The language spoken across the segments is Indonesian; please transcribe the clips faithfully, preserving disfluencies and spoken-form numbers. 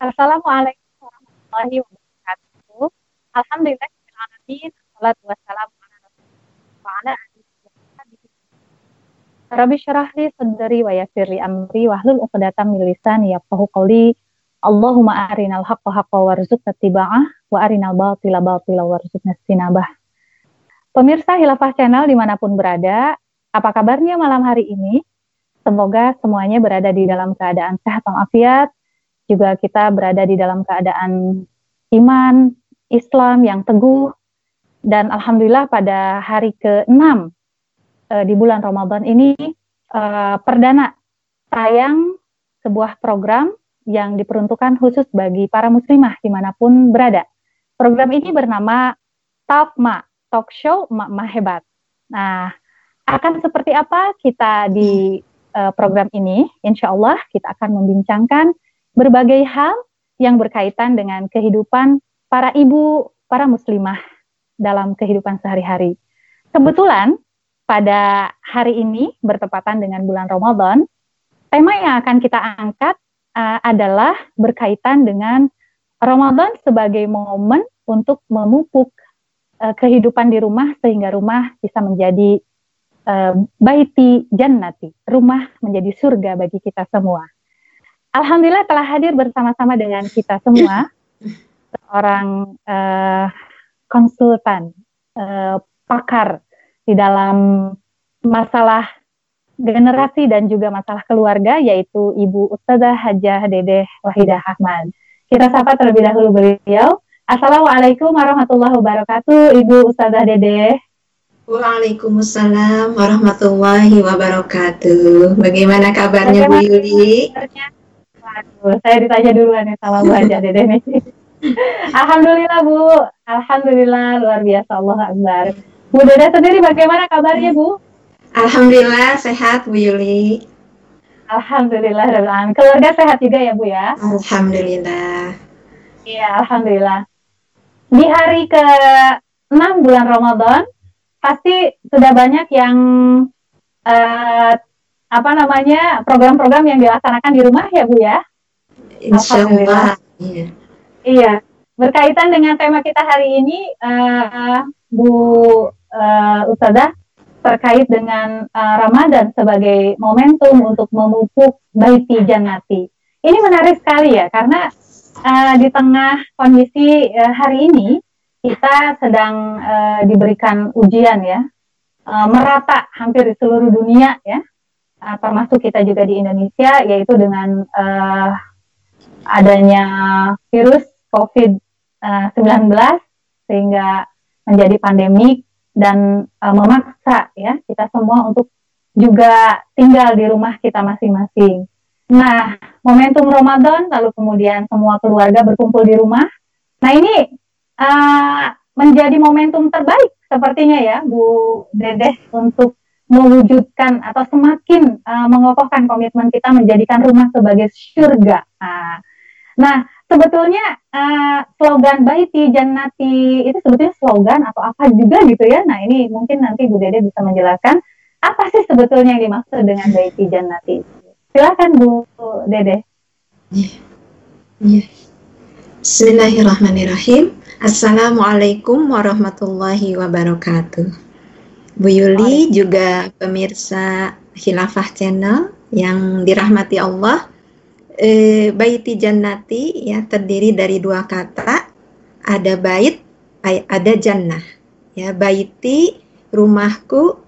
Assalamualaikum warahmatullahi wabarakatuh. Alhamdulillah alamin. Wassalatu wassalamu ala rasulillah. Rabbi syrah li sadri wa yassir li amri wahlul 'uqdatam min lisani yafqahu qawli. Allahumma arinal haqqa haqqan warzuqna ittiba'ah wa arinal batila batila warzuqna ijtinabah. Pemirsa Hilafah Channel dimanapun berada, apa kabarnya malam hari ini? Semoga semuanya berada di dalam keadaan sehat walafiat, juga kita berada di dalam keadaan iman, Islam yang teguh, dan Alhamdulillah pada hari ke enam e, di bulan Ramadan ini e, perdana tayang sebuah program yang diperuntukkan khusus bagi para muslimah dimanapun berada. Program ini bernama Talk Ma, Talk Show Mama Hebat. Nah, akan seperti apa kita di uh, program ini? Insya Allah kita akan membincangkan berbagai hal yang berkaitan dengan kehidupan para ibu, para muslimah dalam kehidupan sehari-hari. Kebetulan pada hari ini bertepatan dengan bulan Ramadan, tema yang akan kita angkat Uh, adalah berkaitan dengan Ramadan sebagai momen untuk memupuk uh, kehidupan di rumah sehingga rumah bisa menjadi uh, baiti jannati, rumah menjadi surga bagi kita semua. Alhamdulillah telah hadir bersama-sama dengan kita semua seorang uh, konsultan, uh, pakar di dalam masalah generasi dan juga masalah keluarga, yaitu Ibu Ustazah Hajah Dedeh Wahidah Ahmad. Kita sapa terlebih dahulu beliau. Assalamualaikum warahmatullahi wabarakatuh, Ibu Ustazah Dedeh. Waalaikumsalam warahmatullahi wabarakatuh. Bagaimana kabarnya, Bagaimana Bu Yuli? Waduh, saya ditanya duluan ya sama Bu Hajah Dedeh nih. Alhamdulillah Bu, Alhamdulillah luar biasa, Allahu Akbar. Bu Dedeh sendiri bagaimana kabarnya Bu? Alhamdulillah sehat Bu Yuli. Alhamdulillah, keluarga sehat juga ya Bu ya. Alhamdulillah. Iya, Alhamdulillah. Di hari ke enam bulan Ramadan pasti sudah banyak yang eh, apa namanya program-program yang dilaksanakan di rumah ya Bu ya. Insyaallah. Iya. Iya. Berkaitan dengan tema kita hari ini eh, Bu eh, Ustazah, terkait dengan uh, Ramadan sebagai momentum untuk memupuk baiti jannati. Ini menarik sekali ya, karena uh, di tengah kondisi uh, hari ini kita sedang uh, diberikan ujian ya, uh, merata hampir di seluruh dunia ya, uh, termasuk kita juga di Indonesia, yaitu dengan uh, adanya virus covid sembilan belas sehingga menjadi pandemik dan uh, memaksa ya kita semua untuk juga tinggal di rumah kita masing-masing. Nah, momentum Ramadan lalu kemudian semua keluarga berkumpul di rumah. Nah, ini uh, menjadi momentum terbaik sepertinya ya Bu Dedeh untuk mewujudkan atau semakin uh, mengokohkan komitmen kita menjadikan rumah sebagai surga. Nah, nah sebetulnya uh, slogan baiti jannati itu sebetulnya slogan atau apa juga gitu ya. Nah, ini mungkin nanti Bu Dedeh bisa menjelaskan apa sih sebetulnya yang dimaksud dengan baiti jannati. Silakan Bu Dedeh. Ya. Ya. Bismillahirrahmanirrahim. Assalamualaikum warahmatullahi wabarakatuh. Bu Yuli juga pemirsa Hilafah Channel yang dirahmati Allah. E, baiti jannati ya terdiri dari dua kata, ada bait, ada jannah ya. Baiti rumahku,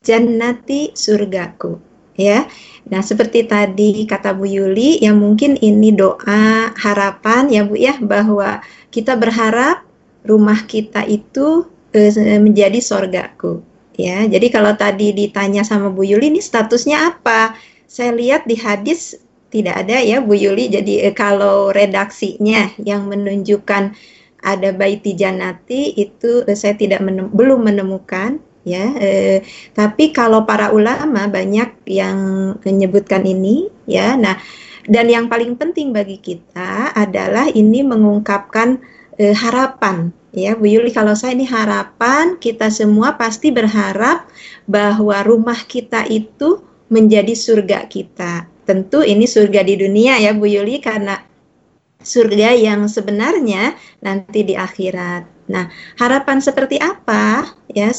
jannati surgaku ya. Nah, seperti tadi kata Bu Yuli, yang mungkin ini doa harapan ya Bu ya, bahwa kita berharap rumah kita itu e, menjadi surgaku ya. Jadi kalau tadi ditanya sama Bu Yuli ini statusnya apa, saya lihat di hadis tidak ada ya Bu Yuli. Jadi eh, kalau redaksinya yang menunjukkan ada baiti jannati itu eh, saya tidak menem, belum menemukan ya. Eh, tapi kalau para ulama banyak yang menyebutkan ini ya. Nah, dan yang paling penting bagi kita adalah ini mengungkapkan eh, harapan ya Bu Yuli. Kalau saya ini harapan kita semua pasti berharap bahwa rumah kita itu menjadi surga kita. Tentu ini surga di dunia ya Bu Yuli, karena surga yang sebenarnya nanti di akhirat. Nah, harapan seperti apa ya,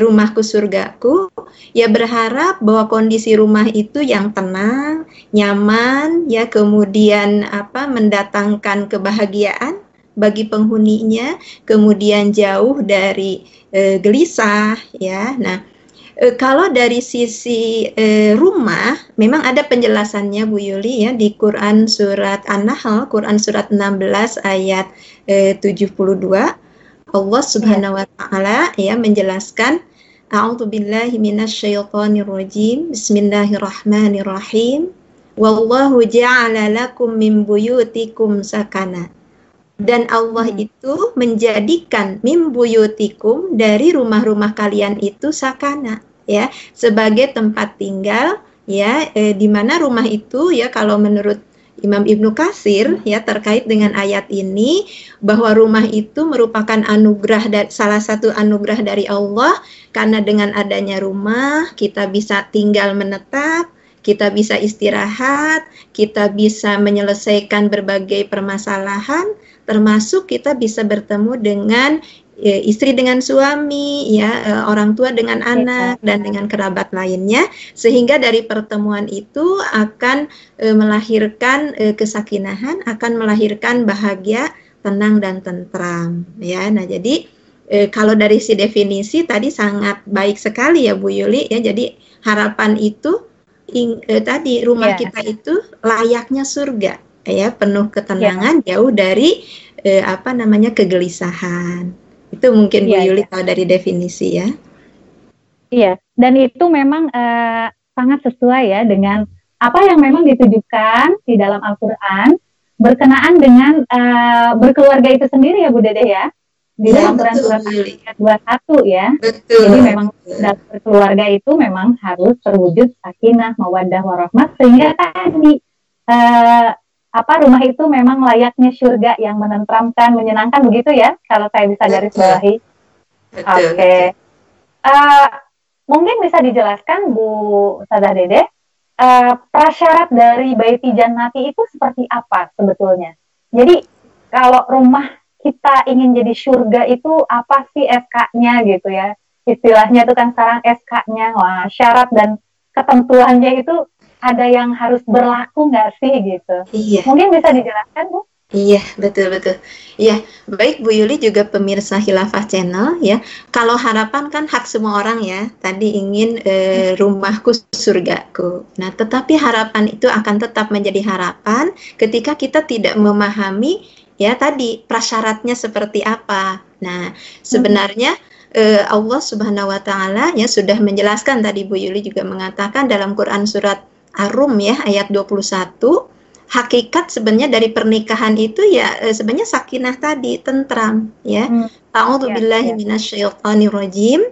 rumahku surgaku? Ya berharap bahwa kondisi rumah itu yang tenang, nyaman, ya kemudian apa mendatangkan kebahagiaan bagi penghuninya, kemudian jauh dari e, gelisah ya. Nah, e, kalau dari sisi e, rumah memang ada penjelasannya Bu Yuli ya di Quran surat An-Nahl, Quran surat enam belas ayat e, tujuh puluh dua. Allah Subhanahu wa taala ya menjelaskan, A'udzubillahi minasyaitonirrajim. Bismillahirrahmanirrahim. Wallahu ja'ala lakum min buyutikum sakana. Dan Allah itu menjadikan mim buyutikum, dari rumah-rumah kalian itu sakana ya, sebagai tempat tinggal ya, eh, di mana rumah itu ya kalau menurut Imam Ibnu Katsir ya terkait dengan ayat ini bahwa rumah itu merupakan anugerah dari, salah satu anugerah dari Allah, karena dengan adanya rumah kita bisa tinggal menetap, kita bisa istirahat, kita bisa menyelesaikan berbagai permasalahan, termasuk kita bisa bertemu dengan e, istri dengan suami, ya e, orang tua dengan anak, dan dengan kerabat lainnya, sehingga dari pertemuan itu akan e, melahirkan e, kesakinahan, akan melahirkan bahagia, tenang dan tentram. Ya, nah jadi e, kalau dari si definisi tadi sangat baik sekali ya Bu Yuli ya. Jadi harapan itu In, eh, tadi rumah yeah. kita itu layaknya surga ya, penuh ketenangan yeah. jauh dari eh, apa namanya kegelisahan. Itu mungkin yeah, Bu Yuli yeah. tahu dari definisi ya. Iya, yeah. dan itu memang eh, sangat sesuai ya dengan apa yang memang ditujukan di dalam Al-Qur'an berkenaan dengan eh, berkeluarga itu sendiri ya Bu Dedeh ya. Di dalam Quran surat dua puluh satu ya. Betul. Jadi memang dalam keluarga itu memang harus terwujud sakinah, mawaddah, warahmah, sehingga tadi eh, apa rumah itu memang layaknya surga yang menenteramkan, menyenangkan, begitu ya kalau saya bisa garis bawahi. Oke. Okay. Uh, mungkin bisa dijelaskan Bu Ustazah Dedeh uh, prasyarat dari baiti jannati itu seperti apa sebetulnya? Jadi kalau rumah kita ingin jadi surga itu apa sih S K-nya gitu ya, istilahnya itu kan sekarang S K-nya, wah syarat dan ketentuannya itu ada yang harus berlaku nggak sih gitu? Iya. Mungkin bisa dijelaskan Bu? Iya betul betul. Iya baik Bu Yuli juga pemirsa Hilafah Channel ya. Kalau harapan kan hak semua orang ya. Tadi ingin eh, rumahku surgaku. Nah tetapi harapan itu akan tetap menjadi harapan ketika kita tidak memahami ya tadi prasyaratnya seperti apa. Nah sebenarnya eh, Allah Subhanahu Wa Taala ya sudah menjelaskan, tadi Bu Yuli juga mengatakan dalam Quran surat Ar-Rum ya ayat dua puluh satu, hakikat sebenarnya dari pernikahan itu ya eh, sebenarnya sakinah tadi, tentram ya. A'udzubillahi minasyaitonirrajim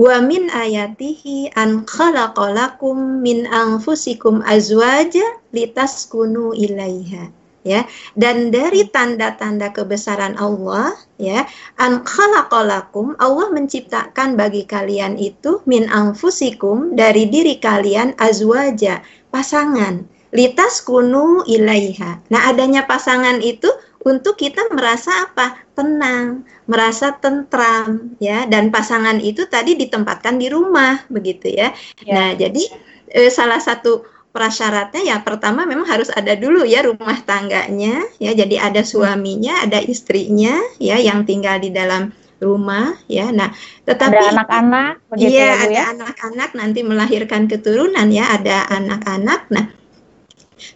wa min ayatihi an khalaqa lakum min anfusikum azwaja litaskunu ilaiha. Ya, dan dari tanda-tanda kebesaran Allah ya, an khalaqalakum, Allah menciptakan bagi kalian itu min anfusikum, dari diri kalian azwaja, pasangan, litaskunu ilaiha. Nah, adanya pasangan itu untuk kita merasa apa? Tenang, merasa tentram ya, dan pasangan itu tadi ditempatkan di rumah begitu ya. ya. Nah, jadi eh, salah satu prasyaratnya ya pertama memang harus ada dulu ya rumah tangganya ya, jadi ada suaminya, ada istrinya ya yang tinggal di dalam rumah ya. Nah tetapi ada anak-anak iya ya, ada anak-anak ya? Nanti melahirkan keturunan ya, ada anak-anak. Nah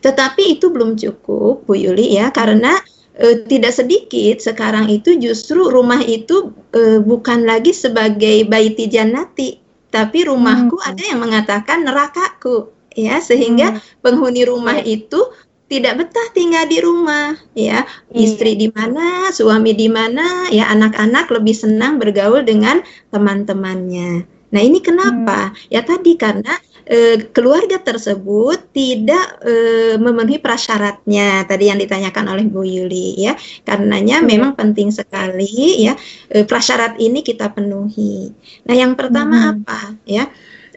tetapi itu belum cukup Bu Yuli ya, karena e, tidak sedikit sekarang itu justru rumah itu e, bukan lagi sebagai baiti jannati, tapi rumahku hmm. ada yang mengatakan nerakaku. Ya, sehingga hmm. penghuni rumah itu tidak betah tinggal di rumah ya, hmm. istri di mana, suami di mana ya, anak-anak lebih senang bergaul dengan teman-temannya. Nah ini kenapa? Hmm. Ya tadi karena e, keluarga tersebut tidak e, memenuhi prasyaratnya tadi yang ditanyakan oleh Bu Yuli ya. Karenanya hmm. memang penting sekali ya e, prasyarat ini kita penuhi. Nah yang pertama hmm. apa ya?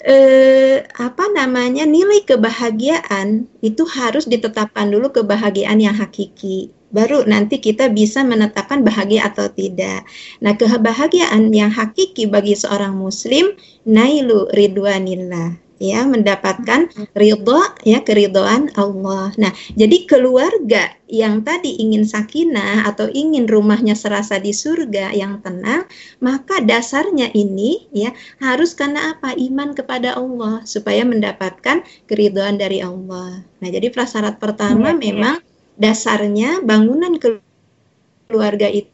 eh, apa namanya nilai kebahagiaan itu harus ditetapkan dulu, kebahagiaan yang hakiki. Baru nanti kita bisa menetapkan bahagia atau tidak. Nah, kebahagiaan yang hakiki bagi seorang muslim nailu ridwanillah, ya, mendapatkan ridho, ya, keridhaan Allah. Nah, jadi keluarga yang tadi ingin sakinah atau ingin rumahnya serasa di surga yang tenang, maka dasarnya ini, ya, harus karena apa? Iman kepada Allah supaya mendapatkan keridhaan dari Allah. Nah, jadi prasyarat pertama ya, memang ya. Dasarnya bangunan keluarga itu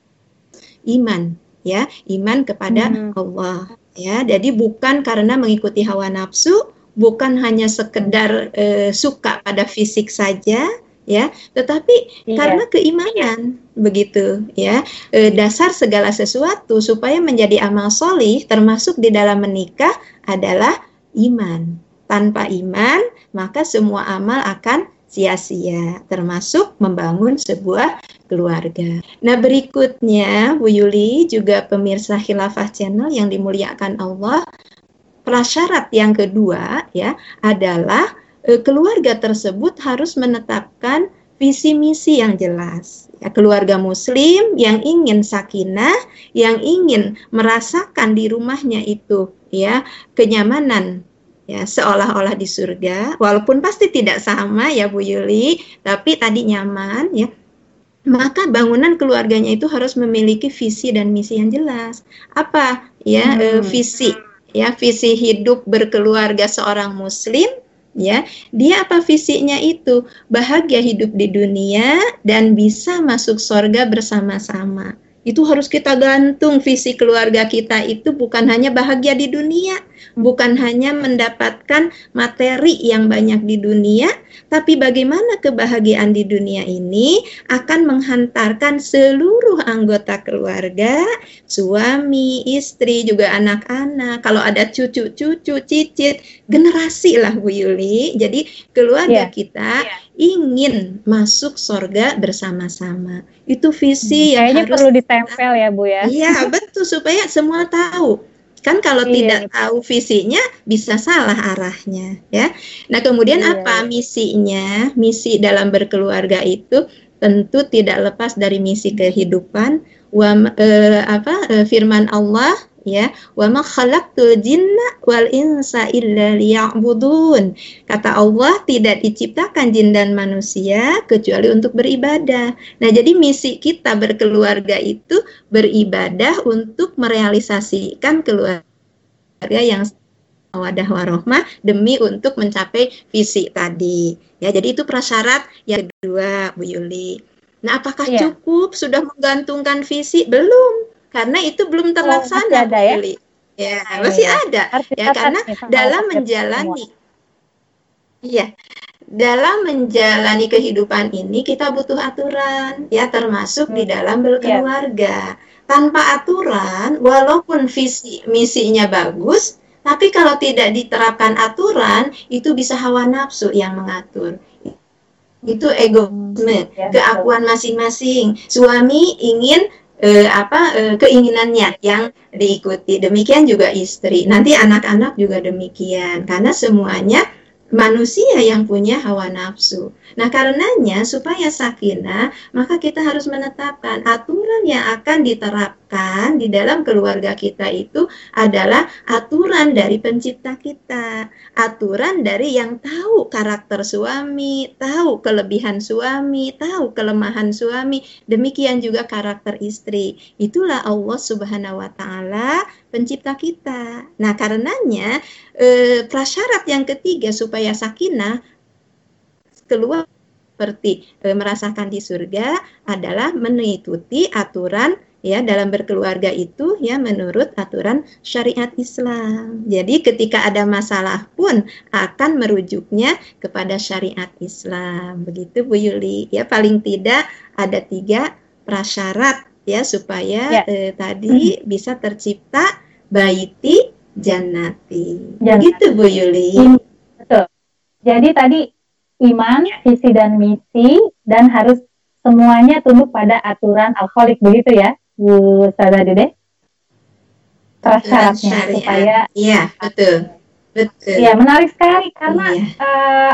iman, ya, iman kepada hmm. Allah, ya. Jadi bukan karena mengikuti hawa nafsu, bukan hanya sekedar eh, suka pada fisik saja, ya, tetapi yeah. karena keimanan, yeah. begitu, ya. E, dasar segala sesuatu supaya menjadi amal solih, termasuk di dalam menikah adalah iman. Tanpa iman, maka semua amal akan sia-sia, termasuk membangun sebuah keluarga. Nah, berikutnya Bu Yuli juga pemirsa Hilafah Channel yang dimuliakan Allah, prasyarat yang kedua, ya, adalah e, keluarga tersebut harus menetapkan visi misi yang jelas. Ya, keluarga muslim yang ingin sakinah, yang ingin merasakan di rumahnya itu, ya, kenyamanan, ya, seolah-olah di surga, walaupun pasti tidak sama ya Bu Yuli, tapi tadi nyaman, ya. Maka bangunan keluarganya itu harus memiliki visi dan misi yang jelas. Apa ya hmm. e, visi, ya, visi hidup berkeluarga seorang muslim, ya. Dia apa visinya itu? Bahagia hidup di dunia dan bisa masuk surga bersama-sama. Itu harus kita gantung visi keluarga kita itu bukan hanya bahagia di dunia, bukan hanya mendapatkan materi yang banyak di dunia, tapi bagaimana kebahagiaan di dunia ini akan menghantarkan seluruh anggota keluarga, suami, istri, juga anak-anak. Kalau ada cucu-cucu, cicit, generasi lah Bu Yuli. Jadi keluarga yeah. kita yeah. ingin masuk surga bersama-sama. Itu visi hmm, yang harus perlu ditempel ya Bu ya. Iya betul, supaya semua tahu. Kan kalau iya, tidak iya. tahu visinya bisa salah arahnya, ya. Nah kemudian iya. apa misinya? Misi dalam berkeluarga itu tentu tidak lepas dari misi kehidupan. Wa, eh, apa eh, firman Allah, ya, wa ma khalaqtul jinna wal insa illa liya'budun. Kata Allah, tidak diciptakan jin dan manusia kecuali untuk beribadah. Nah, jadi misi kita berkeluarga itu beribadah untuk merealisasikan keluarga yang mawaddah warahmah demi untuk mencapai visi tadi. Ya, jadi itu prasyarat yang kedua, Bu Yuli. Nah, apakah ya. cukup sudah menggantungkan visi? Belum. Karena itu belum terlaksana, oh, ya? ya masih ya. ada, arti ya arti karena arti dalam arti menjalani, arti. ya dalam menjalani kehidupan ini kita butuh aturan, ya, termasuk hmm. di dalam berkeluarga. Ya. Tanpa aturan, walaupun visi misinya bagus, tapi kalau tidak diterapkan aturan, itu bisa hawa nafsu yang mengatur. Itu egoisme, ya, keakuan masing-masing. Suami ingin E, apa e, keinginannya yang diikuti, demikian juga istri, nanti anak-anak juga demikian, karena semuanya manusia yang punya hawa nafsu. Nah karenanya supaya sakinah, maka kita harus menetapkan aturan yang akan diterapkan di dalam keluarga kita itu adalah aturan dari pencipta kita, aturan dari yang tahu karakter suami, tahu kelebihan suami, tahu kelemahan suami, demikian juga karakter istri. Itulah Allah Subhanahu wa Ta'ala pencipta kita. Nah karenanya eh, prasyarat yang ketiga supaya sakinah keluar seperti eh, merasakan di surga adalah mengikuti aturan, ya, dalam berkeluarga itu, ya, menurut aturan syariat Islam. Jadi ketika ada masalah pun akan merujuknya kepada syariat Islam. Begitu Bu Yuli, ya, paling tidak ada tiga prasyarat, ya, supaya ya. Eh, tadi mm-hmm. bisa tercipta baiti jannati. Begitu Bu Yuli. Betul. Jadi tadi iman, visi dan misi, dan harus semuanya tunduk pada aturan alkoholik, begitu ya Bu Sada Dedeh? Prasyaratnya supaya iya betul Betul. Ya, menarik sekali karena iya. uh,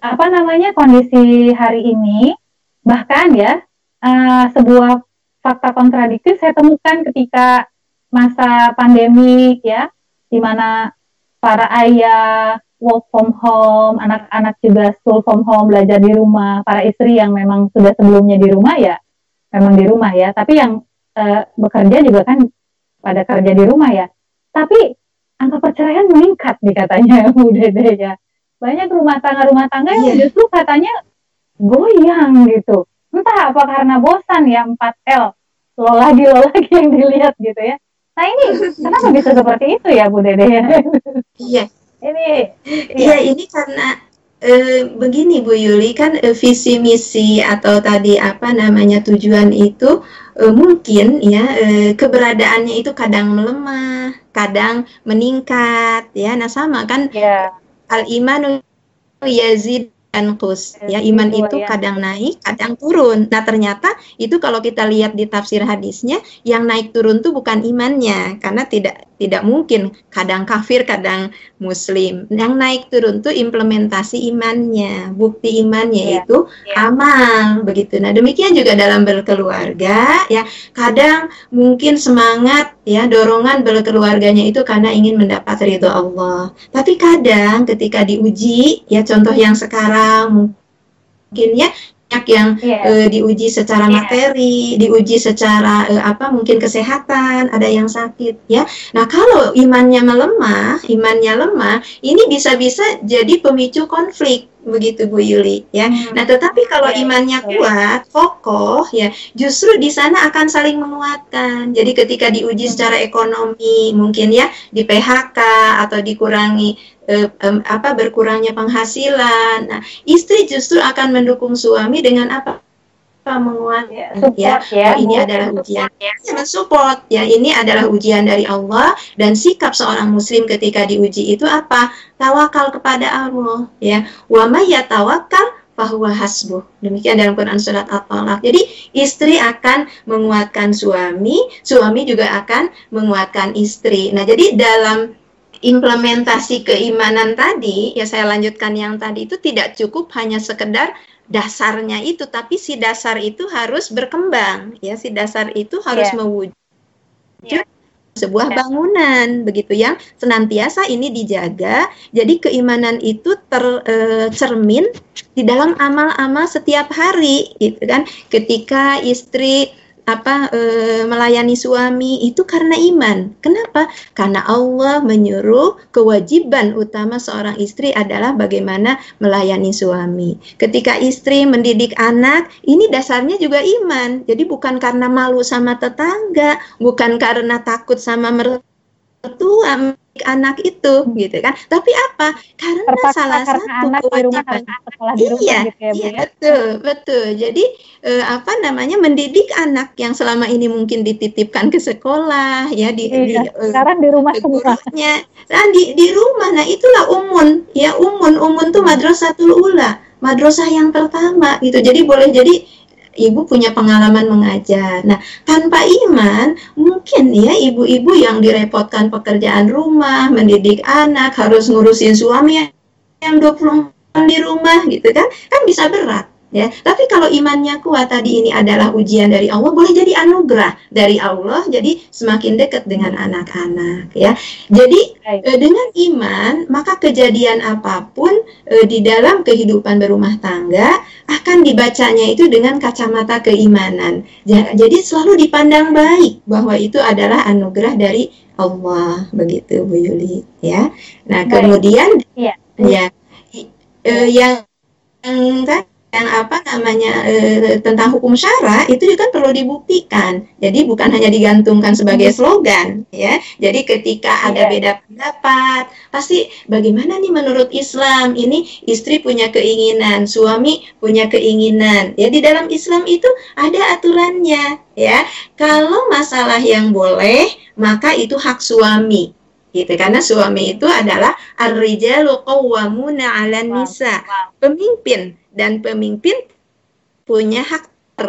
apa namanya kondisi hari ini, bahkan ya uh, sebuah fakta kontradiktif saya temukan ketika masa pandemik ya, di mana para ayah work from home, anak-anak juga school from home, belajar di rumah, para istri yang memang sudah sebelumnya di rumah ya, memang di rumah ya, tapi yang uh, bekerja juga kan pada kerja di rumah ya, tapi angka perceraian meningkat nih katanya Bu Dedeh ya. Banyak rumah tangga-rumah tangga yang yeah. justru katanya goyang gitu. Entah apa karena bosan ya, empat L. Lo lagi, lo lagi yang dilihat gitu ya. Nah ini, kenapa bisa seperti itu ya Bu Dedeh ya? Iya. Ini, iya ya, ini karena e, begini Bu Yuli, kan e, visi misi atau tadi apa namanya tujuan itu e, mungkin ya e, keberadaannya itu kadang melemah, kadang meningkat ya. Nah sama kan yeah. al imanu yazid dan qus ya, iman itu kadang naik kadang turun. Nah ternyata itu kalau kita lihat di tafsir hadisnya, yang naik turun tuh bukan imannya, karena tidak tidak mungkin kadang kafir kadang muslim. Yang naik turun tuh implementasi imannya, bukti imannya yeah. itu yeah. amal begitu. Nah demikian juga dalam berkeluarga ya, kadang mungkin semangat ya, dorongan berkeluarganya itu karena ingin mendapat ridho Allah, tapi kadang ketika diuji ya, contoh yang sekarang mungkin ya banyak yang yeah. e, diuji secara yeah. materi, diuji secara e, apa mungkin kesehatan, ada yang sakit ya. Nah kalau imannya melemah, imannya lemah, ini bisa-bisa jadi pemicu konflik begitu Bu Yuli ya. Hmm. Nah tetapi kalau yeah. imannya kuat, kokoh ya, justru di sana akan saling menguatkan. Jadi ketika diuji hmm. secara ekonomi mungkin ya, di P H K atau dikurangi E, um, apa berkurangnya penghasilan. Nah, istri justru akan mendukung suami dengan apa? apa menguatkan ya. ya. Oh, ini ya. adalah ujian. Ya, mensupport ya. Ini adalah ujian dari Allah, dan sikap seorang muslim ketika diuji itu apa? Tawakal kepada Allah ya. Wa may yatawakkal fahuwa hasbuh. Demikian dalam Quran surat At-Talaq. Jadi istri akan menguatkan suami, suami juga akan menguatkan istri. Nah, jadi dalam implementasi keimanan tadi ya, saya lanjutkan yang tadi itu tidak cukup hanya sekedar dasarnya itu, tapi si dasar itu harus berkembang ya, si dasar itu harus yeah. mewujud yeah. sebuah yeah. bangunan begitu yang senantiasa ini dijaga. Jadi keimanan itu tercermin e, di dalam amal-amal setiap hari gitu kan. Ketika istri apa e, melayani suami itu karena iman. Kenapa? Karena Allah menyuruh, kewajiban utama seorang istri adalah bagaimana melayani suami. Ketika istri mendidik anak, ini dasarnya juga iman. Jadi bukan karena malu sama tetangga, bukan karena takut sama mertua anak itu gitu kan, tapi apa? Karena terpaksa, salah karena satu anak kewajiban di rumah, iya, gitu ya, iya betul betul. Jadi eh, apa namanya mendidik anak yang selama ini mungkin dititipkan ke sekolah ya, di, iya, di sekarang eh, di rumah gurunya, nah, di di rumah. Nah itulah umun ya, umun umun tuh madrasatul ula, madrasah yang pertama gitu. Jadi boleh jadi ibu punya pengalaman mengajar. Nah, tanpa iman, mungkin ya ibu-ibu yang direpotkan pekerjaan rumah, mendidik anak, harus ngurusin suami yang dua puluh tahun di rumah gitu kan, kan bisa berat ya. Tapi kalau imannya kuat, tadi ini adalah ujian dari Allah, boleh jadi anugerah dari Allah, jadi semakin dekat dengan anak-anak ya. Jadi eh, dengan iman, maka kejadian apapun eh, di dalam kehidupan berumah tangga akan dibacanya itu dengan kacamata keimanan. Jadi selalu dipandang baik bahwa itu adalah anugerah dari Allah, begitu Bu Yuli ya. Nah baik. Kemudian ya, ya eh, yang, yang yang apa namanya eh, tentang hukum syara itu juga perlu dibuktikan. Jadi bukan hanya digantungkan sebagai slogan ya. Jadi ketika ada yeah. beda pendapat, pasti bagaimana nih menurut Islam, ini istri punya keinginan, suami punya keinginan ya. Di dalam Islam itu ada aturannya ya. Kalau masalah yang boleh, maka itu hak suami gitu, karena suami itu adalah ar-rijalu qawwamuna 'alan nisa, pemimpin, dan pemimpin punya hak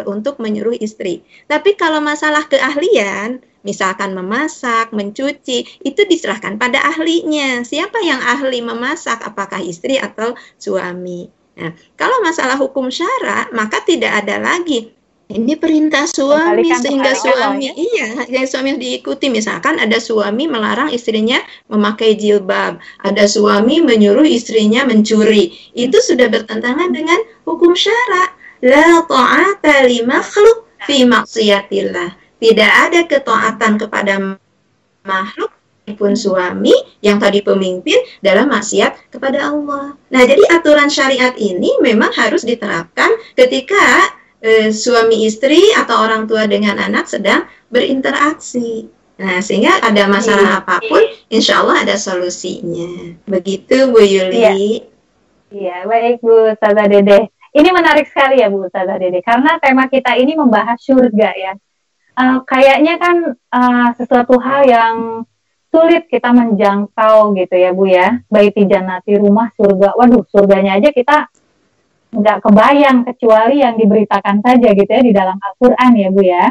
untuk menyuruh istri. Tapi kalau masalah keahlian, misalkan memasak, mencuci, itu diserahkan pada ahlinya. Siapa yang ahli memasak, apakah istri atau suami? Nah, kalau masalah hukum syara, maka tidak ada lagi. Ini perintah suami kembalikan, sehingga kembalikan, suami ya? iya, yang suami diikuti. Misalkan ada suami melarang istrinya memakai jilbab, ada suami menyuruh istrinya mencuri. Itu sudah bertentangan dengan hukum syara. La ta'ata li makhluk fi maksiatillah. Tidak ada ketaatan kepada makhluk pun suami yang tadi pemimpin dalam maksiat kepada Allah. Nah, jadi aturan syariat ini memang harus diterapkan ketika E, suami istri atau orang tua dengan anak sedang berinteraksi. Nah, sehingga ada masalah apapun, insya Allah ada solusinya. Begitu, Bu Yuli. Iya, ya, baik Bu Ustazah Dedeh. Ini menarik sekali ya Bu Ustazah Dedeh, karena tema kita ini membahas syurga ya. Uh, kayaknya kan uh, sesuatu hal yang sulit kita menjangkau gitu ya Bu ya. Baiti jannati, rumah surga. Waduh, surganya aja kita nggak kebayang kecuali yang diberitakan saja gitu ya di dalam Al-Quran ya Bu ya.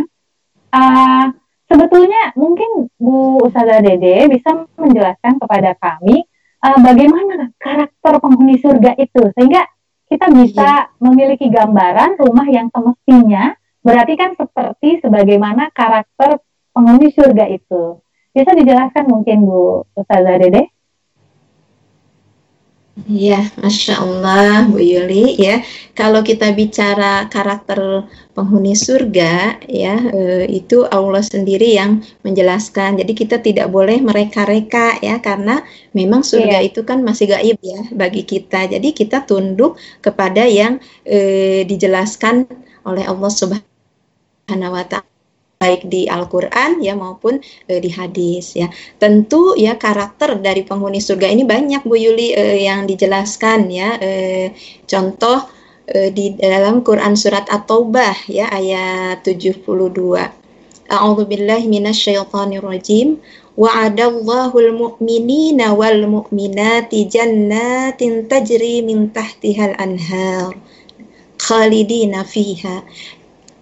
Uh, sebetulnya mungkin Bu Ustazah Dedeh bisa menjelaskan kepada kami uh, bagaimana karakter penghuni surga itu sehingga kita bisa memiliki gambaran rumah yang semestinya, berarti kan seperti sebagaimana karakter penghuni surga itu. Bisa dijelaskan mungkin Bu Ustazah Dedeh? Ya, Masya Allah, Bu Yuli. Ya, kalau kita bicara karakter penghuni surga, ya e, itu Allah sendiri yang menjelaskan. Jadi kita tidak boleh mereka-reka ya, karena memang surga yeah. itu kan masih gaib ya bagi kita. Jadi kita tunduk kepada yang e, dijelaskan oleh Allah Subhanahu Wa Taala, baik di Al-Quran ya maupun e, di hadis ya. Tentu ya karakter dari penghuni surga ini banyak Bu Yuli e, yang dijelaskan ya. E, contoh e, di dalam Quran surat At-Taubah ya ayat tujuh puluh dua. A'udzubillahi minasyaitonirrajim. Wa'adallahul mu'minina wal mu'minati jannatin tajri min tahtihal anhar khalidina fiha.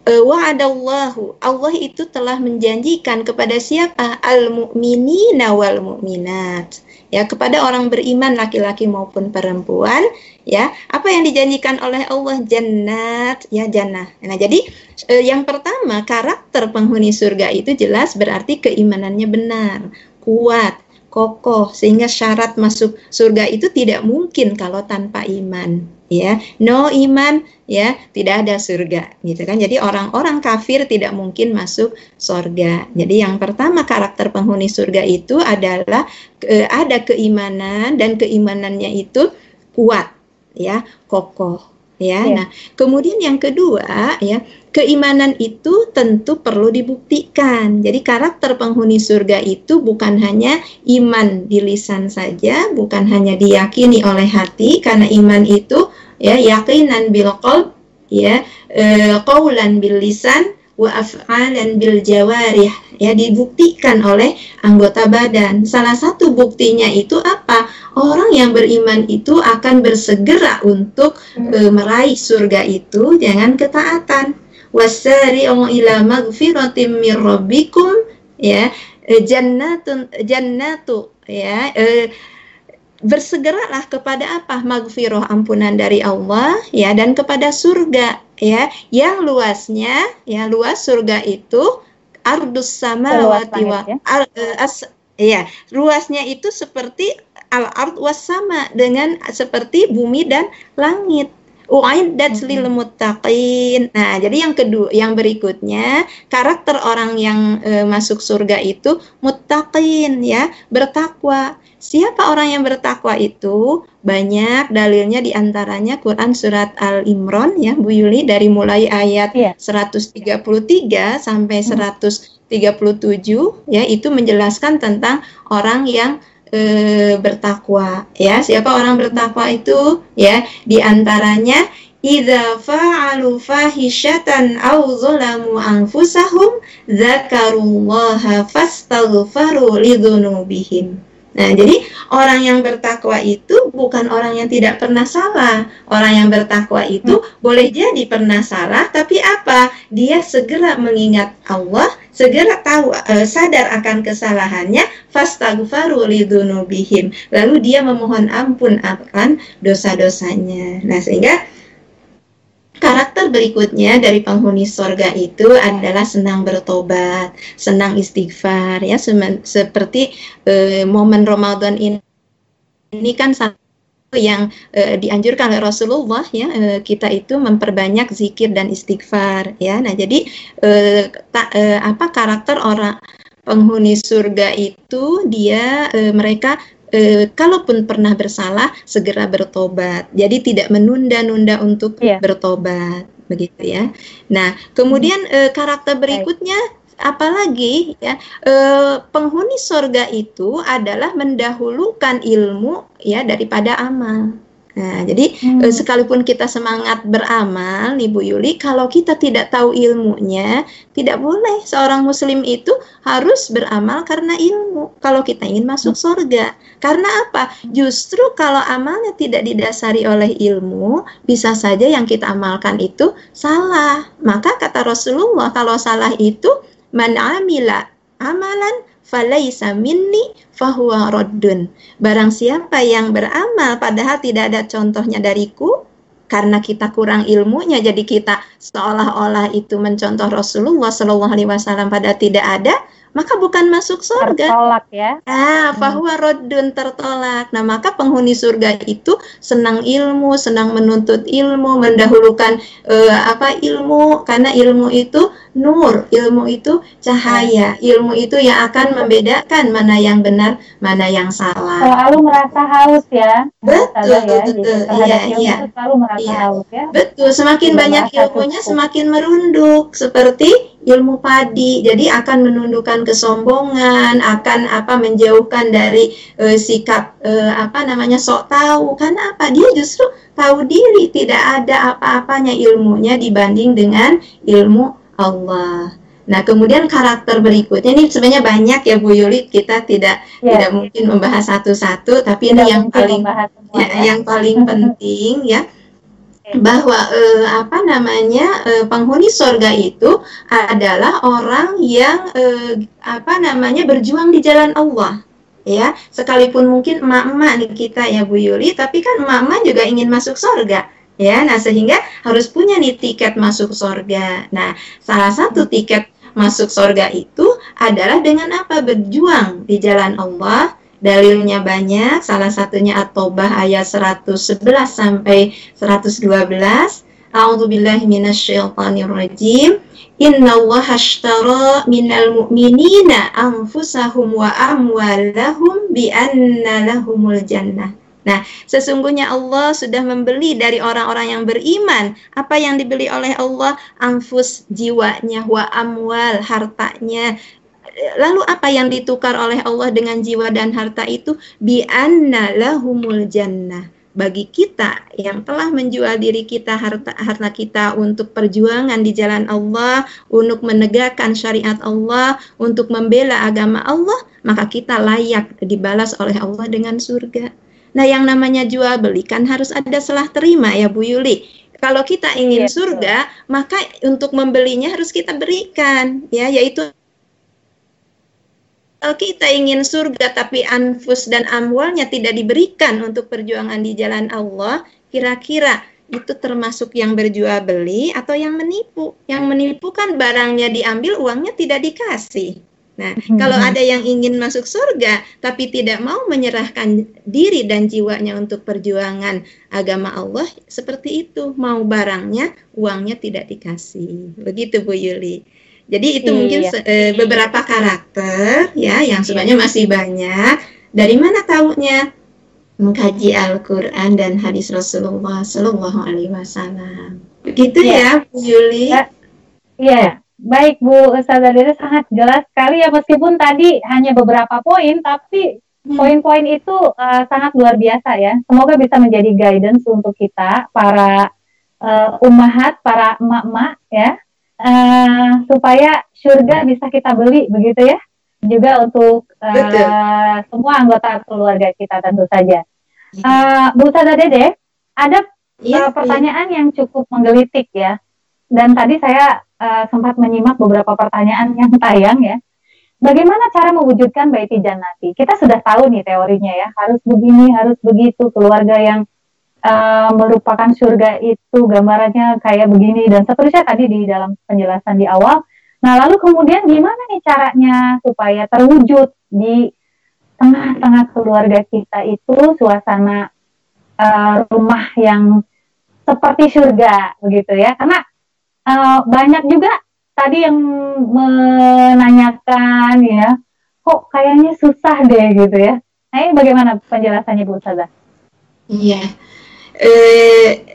Wa'adallahu, Allah itu telah menjanjikan kepada siapa? Al-mu'minina wal-mu'minat, ya, kepada orang beriman laki-laki maupun perempuan, ya. Apa yang dijanjikan oleh Allah? Jannat, ya, jannah. Nah, jadi eh, yang pertama karakter penghuni surga itu jelas berarti keimanannya benar, kuat, kokoh, sehingga syarat masuk surga itu tidak mungkin kalau tanpa iman. Ya, no iman ya tidak ada surga gitu kan. Jadi orang-orang kafir tidak mungkin masuk surga. Jadi yang pertama karakter penghuni surga itu adalah e, ada keimanan dan keimanannya itu kuat ya, kokoh ya. Yeah. Nah, kemudian yang kedua ya, keimanan itu tentu perlu dibuktikan. Jadi karakter penghuni surga itu bukan hanya iman di lisan saja, bukan hanya diyakini oleh hati, karena iman itu ya yaqinan bil qalb ya, e, qaulan bil lisan wa af'alan bil jawarih ya, dibuktikan oleh anggota badan. Salah satu buktinya itu apa? Orang yang beriman itu akan bersegera untuk e, meraih surga itu dengan ketaatan. Wasari'u ila magfiratin mir rabbikum ya jannatun jannatu ya e, bersegeralah kepada apa? Magfirah, ampunan dari Allah ya, dan kepada surga ya yang luasnya ya, luas surga itu ardus samawati wa ya. Ar, as, ya luasnya itu seperti al-ard was sama, dengan seperti bumi dan langit. U'iddat lil muttaqin. Nah, jadi yang kedua, yang berikutnya karakter orang yang e, masuk surga itu muttaqin ya, bertakwa. Siapa orang yang bertakwa itu? Banyak dalilnya, diantaranya Quran surat Al-Imran ya, Bu Yuli, dari mulai ayat yeah. seratus tiga puluh tiga sampai seratus tiga puluh tujuh ya, itu menjelaskan tentang orang yang E, bertakwa ya. Siapa orang bertakwa itu ya, diantaranya idza fa'alu fahisyatan aw zalamu anfusahum dzakarullaha fastaghfaru lidzunubihim. Nah, jadi orang yang bertakwa itu bukan orang yang tidak pernah salah. Orang yang bertakwa itu hmm. boleh jadi pernah salah, tapi apa? Dia segera mengingat Allah, segera tahu eh, sadar akan kesalahannya, fastaghfiru lidzunubihim. Lalu dia memohon ampun akan dosa-dosanya. Nah, sehingga karakter berikutnya dari penghuni surga itu adalah senang bertobat, senang istighfar, ya, seperti e, momen Ramadan ini, ini kan satu yang e, dianjurkan oleh Rasulullah, ya, e, kita itu memperbanyak zikir dan istighfar, ya. Nah, jadi e, ta, e, apa karakter orang penghuni surga itu dia e, mereka E, kalaupun pernah bersalah, segera bertobat. Jadi tidak menunda-nunda untuk yeah. bertobat, begitu ya. Nah, kemudian e, karakter berikutnya, apalagi ya, e, penghuni surga itu adalah mendahulukan ilmu ya daripada amal. Nah, jadi hmm. sekalipun kita semangat beramal nih Bu Yuli, kalau kita tidak tahu ilmunya, tidak boleh. Seorang muslim itu harus beramal karena ilmu, kalau kita ingin masuk surga. Karena apa? Justru kalau amalnya tidak didasari oleh ilmu, bisa saja yang kita amalkan itu salah. Maka kata Rasulullah, kalau salah itu man amila amalan falaisa minni fahuwa raddun. Barang siapa yang beramal padahal tidak ada contohnya dariku, karena kita kurang ilmunya, jadi kita seolah-olah itu mencontoh Rasulullah Shallallahu Alaihi Wasallam pada tidak ada, maka bukan masuk surga. Tertolak ya. Ah, fahuwa raddun, tertolak. Nah, maka penghuni surga itu senang ilmu, senang menuntut ilmu, mendahulukan eh, apa ilmu, karena ilmu itu nur, ilmu itu cahaya, ilmu itu yang akan membedakan mana yang benar, mana yang salah. Selalu merasa haus ya. Betul, ya. betul, iya, iya. Selalu merasa iya. haus ya. Betul, semakin Tidak banyak ilmunya cukup. Semakin merunduk, seperti ilmu padi. Jadi akan menundukkan kesombongan, akan apa menjauhkan dari uh, sikap uh, apa namanya sok tahu. Karena apa? Dia justru tahu diri, tidak ada apa-apanya ilmunya dibanding dengan ilmu Allah. Nah, kemudian karakter berikutnya ini sebenarnya banyak ya Bu Yuli, kita tidak ya, tidak ya. mungkin membahas satu-satu, tapi tidak ini yang paling ya, ya. yang paling penting ya, bahwa eh, apa namanya eh, penghuni surga itu adalah orang yang eh, apa namanya berjuang di jalan Allah. Ya, sekalipun mungkin emak-emak nih kita ya Bu Yuli, tapi kan emak-emak juga ingin masuk surga. Ya, nah sehingga harus punya nih tiket masuk surga. Nah, salah satu tiket masuk surga itu adalah dengan apa? Berjuang di jalan Allah. Dalilnya banyak, salah satunya At-Taubah ayat seratus sebelas sampai seratus dua belas. A'udzubillahi minasyaitonirrajim. Innallaha ashtara minal mu'minina anfusahum wa amwalahum bi anna lahumul jannah. Nah, sesungguhnya Allah sudah membeli dari orang-orang yang beriman. Apa yang dibeli oleh Allah? Anfus, jiwanya, wa amwal, hartanya. Lalu apa yang ditukar oleh Allah dengan jiwa dan harta itu? Bi anna lahumul jannah. Bagi kita yang telah menjual diri kita, harta, harta kita untuk perjuangan di jalan Allah, untuk menegakkan syariat Allah, untuk membela agama Allah, maka kita layak dibalas oleh Allah dengan surga. Nah, yang namanya jual beli kan harus ada selah terima ya Bu Yuli. Kalau kita ingin yeah. surga, maka untuk membelinya harus kita berikan, ya, yaitu kalau kita ingin surga tapi anfus dan amwalnya tidak diberikan untuk perjuangan di jalan Allah, kira-kira itu termasuk yang berjual beli atau yang menipu? Yang menipu kan barangnya diambil, uangnya tidak dikasih. Nah, kalau ada yang ingin masuk surga tapi tidak mau menyerahkan diri dan jiwanya untuk perjuangan agama Allah, seperti itu, mau barangnya, uangnya tidak dikasih. Begitu Bu Yuli. Jadi itu iya. mungkin e, beberapa karakter ya yang sebenarnya masih banyak. Dari mana taunya? Mengkaji Al-Qur'an dan hadis Rasulullah Shallallahu Alaihi Wasallam. Begitu iya. ya Bu Yuli. Iya. Baik Bu Ustazah Dedeh, sangat jelas sekali ya, meskipun tadi hanya beberapa poin, tapi poin-poin itu uh, sangat luar biasa ya. Semoga bisa menjadi guidance untuk kita, para uh, ummahat, para emak-emak ya, uh, supaya surga bisa kita beli begitu ya. Juga untuk uh, semua anggota keluarga kita tentu saja. Uh, Bu Sada Dedeh, ada ya, uh, pertanyaan ya. yang cukup menggelitik ya. Dan tadi saya uh, sempat menyimak beberapa pertanyaan yang tayang ya. Bagaimana cara mewujudkan baiti jannati? Kita sudah tahu nih teorinya ya, harus begini, harus begitu, keluarga yang uh, merupakan surga itu gambarannya kayak begini dan seterusnya tadi di dalam penjelasan di awal. Nah, lalu kemudian gimana nih caranya supaya terwujud di tengah-tengah keluarga kita itu suasana uh, rumah yang seperti surga begitu ya? Karena uh, banyak juga tadi yang menanyakan ya, kok kayaknya susah deh gitu ya. Nah, bagaimana penjelasannya Bu Ustazah? Iya, e,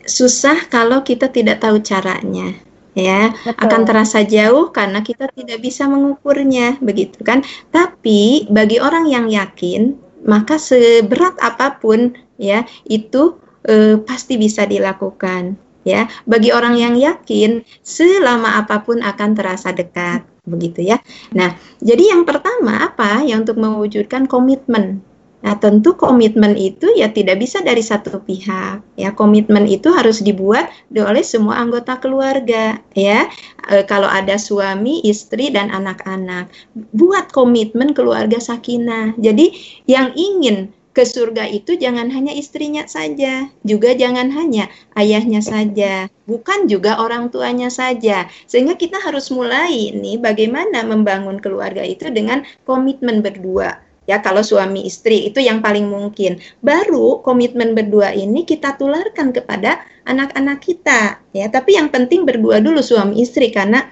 susah kalau kita tidak tahu caranya ya. Betul. Akan terasa jauh karena kita tidak bisa mengukurnya begitu kan. Tapi bagi orang yang yakin, maka seberat apapun ya itu e, pasti bisa dilakukan. Ya, bagi orang yang yakin, selama apapun akan terasa dekat, begitu ya. Nah, jadi yang pertama apa? Yang untuk mewujudkan komitmen. Nah, tentu komitmen itu ya tidak bisa dari satu pihak. Ya, komitmen itu harus dibuat oleh semua anggota keluarga. Ya, e, kalau ada suami, istri, dan anak-anak, buat komitmen keluarga sakinah. Jadi yang ingin ke surga itu jangan hanya istrinya saja, juga jangan hanya ayahnya saja, bukan juga orang tuanya saja. Sehingga kita harus mulai nih bagaimana membangun keluarga itu dengan komitmen berdua. Ya, kalau suami istri itu yang paling mungkin. Baru komitmen berdua ini kita tularkan kepada anak-anak kita. Ya, tapi yang penting berdua dulu suami istri, karena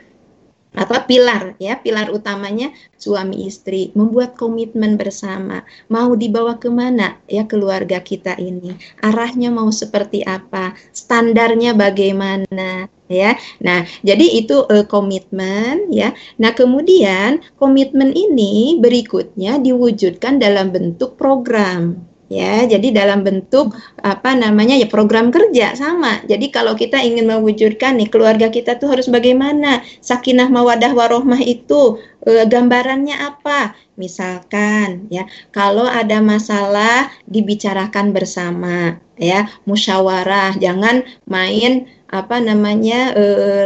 atau pilar ya, pilar utamanya suami istri, membuat komitmen bersama, mau dibawa kemana ya keluarga kita ini, arahnya mau seperti apa, standarnya bagaimana ya. Nah, jadi itu eh, komitmen ya. Nah, kemudian komitmen ini berikutnya diwujudkan dalam bentuk program. Ya, jadi dalam bentuk apa namanya ya, program kerja sama. Jadi kalau kita ingin mewujudkan nih keluarga kita tuh harus bagaimana? Sakinah mawadah warohmah itu e, gambarannya apa? Misalkan ya, kalau ada masalah dibicarakan bersama ya, musyawarah, jangan main apa namanya e,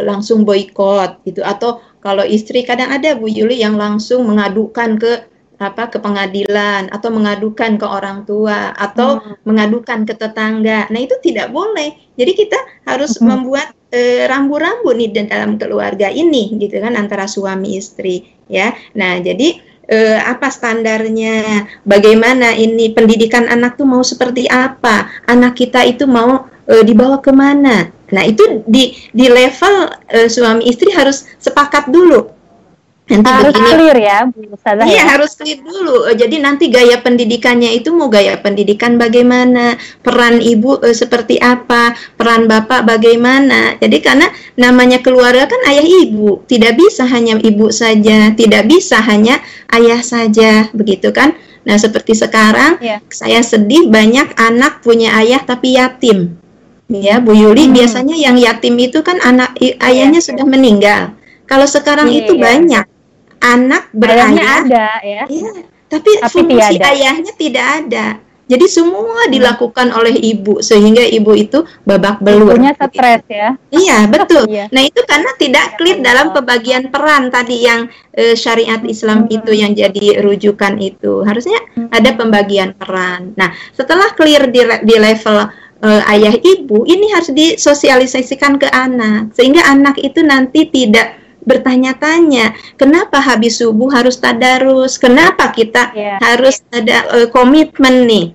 langsung boikot gitu. Atau kalau istri kadang ada Bu Yuli yang langsung mengadukan ke apa ke pengadilan atau mengadukan ke orang tua atau hmm. mengadukan ke tetangga. Nah, itu tidak boleh. Jadi kita harus hmm. membuat e, rambu-rambu nih dalam keluarga ini gitu kan, antara suami istri ya. Nah, jadi e, apa standarnya? Bagaimana ini pendidikan anak tuh mau seperti apa? Anak kita itu mau e, dibawa kemana? Nah, itu di di level e, suami istri harus sepakat dulu. Nanti harus begini, clear ya, Bu Ustazah. Iya, harus clear dulu. Jadi nanti gaya pendidikannya itu mau gaya pendidikan bagaimana, peran ibu eh, seperti apa, peran bapak bagaimana. Jadi karena namanya keluarga kan ayah ibu, tidak bisa hanya ibu saja, tidak bisa hanya ayah saja, begitu kan? Nah, seperti sekarang yeah. saya sedih banyak anak punya ayah tapi yatim. Ya, Bu Yuli, hmm. biasanya yang yatim itu kan anak ayahnya yeah. sudah meninggal. Kalau sekarang yeah. itu banyak anak berayah, ada, ya. Ya, tapi, tapi fungsi tiada. Ayahnya tidak ada. Jadi semua dilakukan hmm. oleh ibu, sehingga ibu itu babak belur. Ibunya stres ya. Iya, betul. Iya. Nah, itu karena tidak clear dalam pembagian peran tadi yang e, syariat Islam hmm. itu yang jadi rujukan itu. Harusnya hmm. ada pembagian peran. Nah, setelah clear di, di level e, ayah ibu, ini harus disosialisasikan ke anak, sehingga anak itu nanti tidak bertanya-tanya, kenapa habis subuh harus tadarus, kenapa kita yeah. harus ada uh, komitmen nih,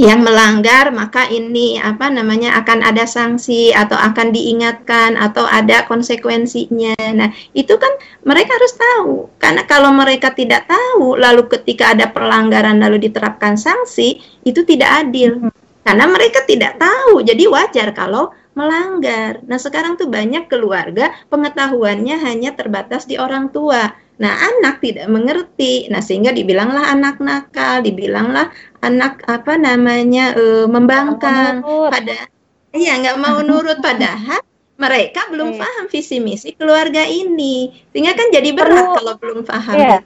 yang melanggar maka ini apa namanya akan ada sanksi atau akan diingatkan atau ada konsekuensinya. Nah, itu kan mereka harus tahu, karena kalau mereka tidak tahu lalu ketika ada pelanggaran lalu diterapkan sanksi, itu tidak adil. Mm-hmm. Karena mereka tidak tahu, jadi wajar kalau melanggar. Nah, sekarang tuh banyak keluarga pengetahuannya hanya terbatas di orang tua. Nah, anak tidak mengerti. Nah, sehingga dibilanglah anak nakal, dibilanglah anak apa namanya e, membangkang, pada iya nggak mau nurut, padahal mereka belum paham visi misi keluarga ini. Sehingga kan jadi berat kalau belum paham. Yeah.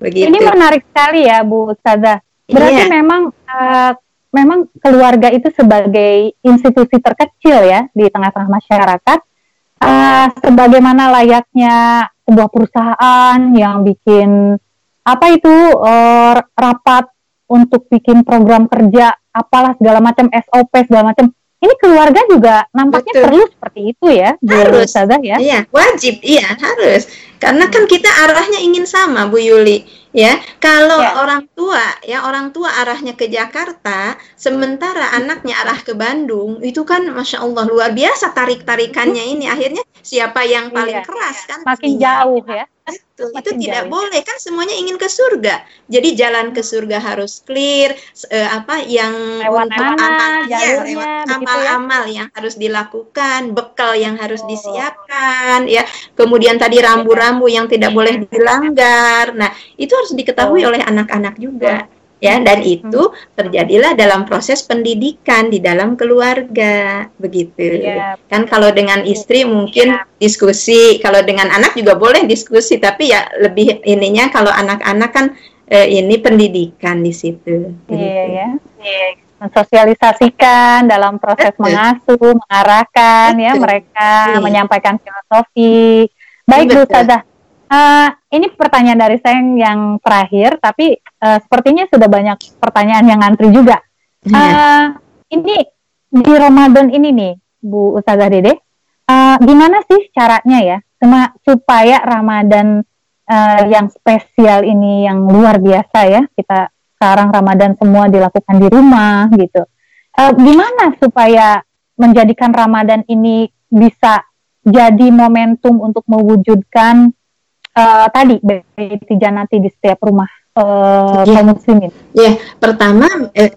Begitu. Ini menarik sekali ya Bu Ustazah. Berarti iya. memang uh, memang keluarga itu sebagai institusi terkecil ya di tengah-tengah masyarakat. Uh, sebagaimana layaknya sebuah perusahaan yang bikin apa itu uh, rapat untuk bikin program kerja, apalah segala macam S O P segala macam. Ini keluarga juga nampaknya Betul. perlu seperti itu ya, harus saja ya. Iya, wajib, iya harus. Karena kan kita arahnya ingin sama, Bu Yuli. Ya, kalau ya. orang tua ya orang tua arahnya ke Jakarta, sementara anaknya arah ke Bandung, itu kan masya Allah luar biasa tarik-tarikannya ini. Akhirnya siapa yang paling ya. keras kan? Makin jauh ya. Itu, itu tidak jauh. boleh kan semuanya ingin ke surga. Jadi jalan ke surga harus clear eh, apa yang lewat amal ya, amal-amal ya. yang harus dilakukan, bekal yang harus oh. disiapkan ya. Kemudian tadi rambu-rambu yang tidak boleh dilanggar. Nah, itu harus diketahui oh. oleh anak-anak juga. Ya, dan itu terjadilah dalam proses pendidikan di dalam keluarga, begitu. Ya. Kan kalau dengan istri mungkin ya. diskusi, kalau dengan anak juga boleh diskusi, tapi ya lebih ininya kalau anak-anak kan eh, ini pendidikan di situ. Iya ya. ya. Mensosialisasikan dalam proses Betul. mengasuh, mengarahkan Betul. ya mereka, ya. menyampaikan filosofi. Baik Bu Ustazah. Uh, ini pertanyaan dari saya yang terakhir, tapi uh, sepertinya sudah banyak pertanyaan yang ngantri juga. Uh, yeah. Ini di Ramadan ini nih, Bu Ustazah Dedeh, uh, gimana sih caranya ya, Sema, supaya Ramadan uh, yang spesial ini, yang luar biasa ya, kita sekarang Ramadan semua dilakukan di rumah gitu. Uh, gimana supaya menjadikan Ramadan ini bisa jadi momentum untuk mewujudkan Uh, tadi baiti janati di setiap rumah uh, yeah. kaum muslimin. Ya, yeah. pertama iya, eh,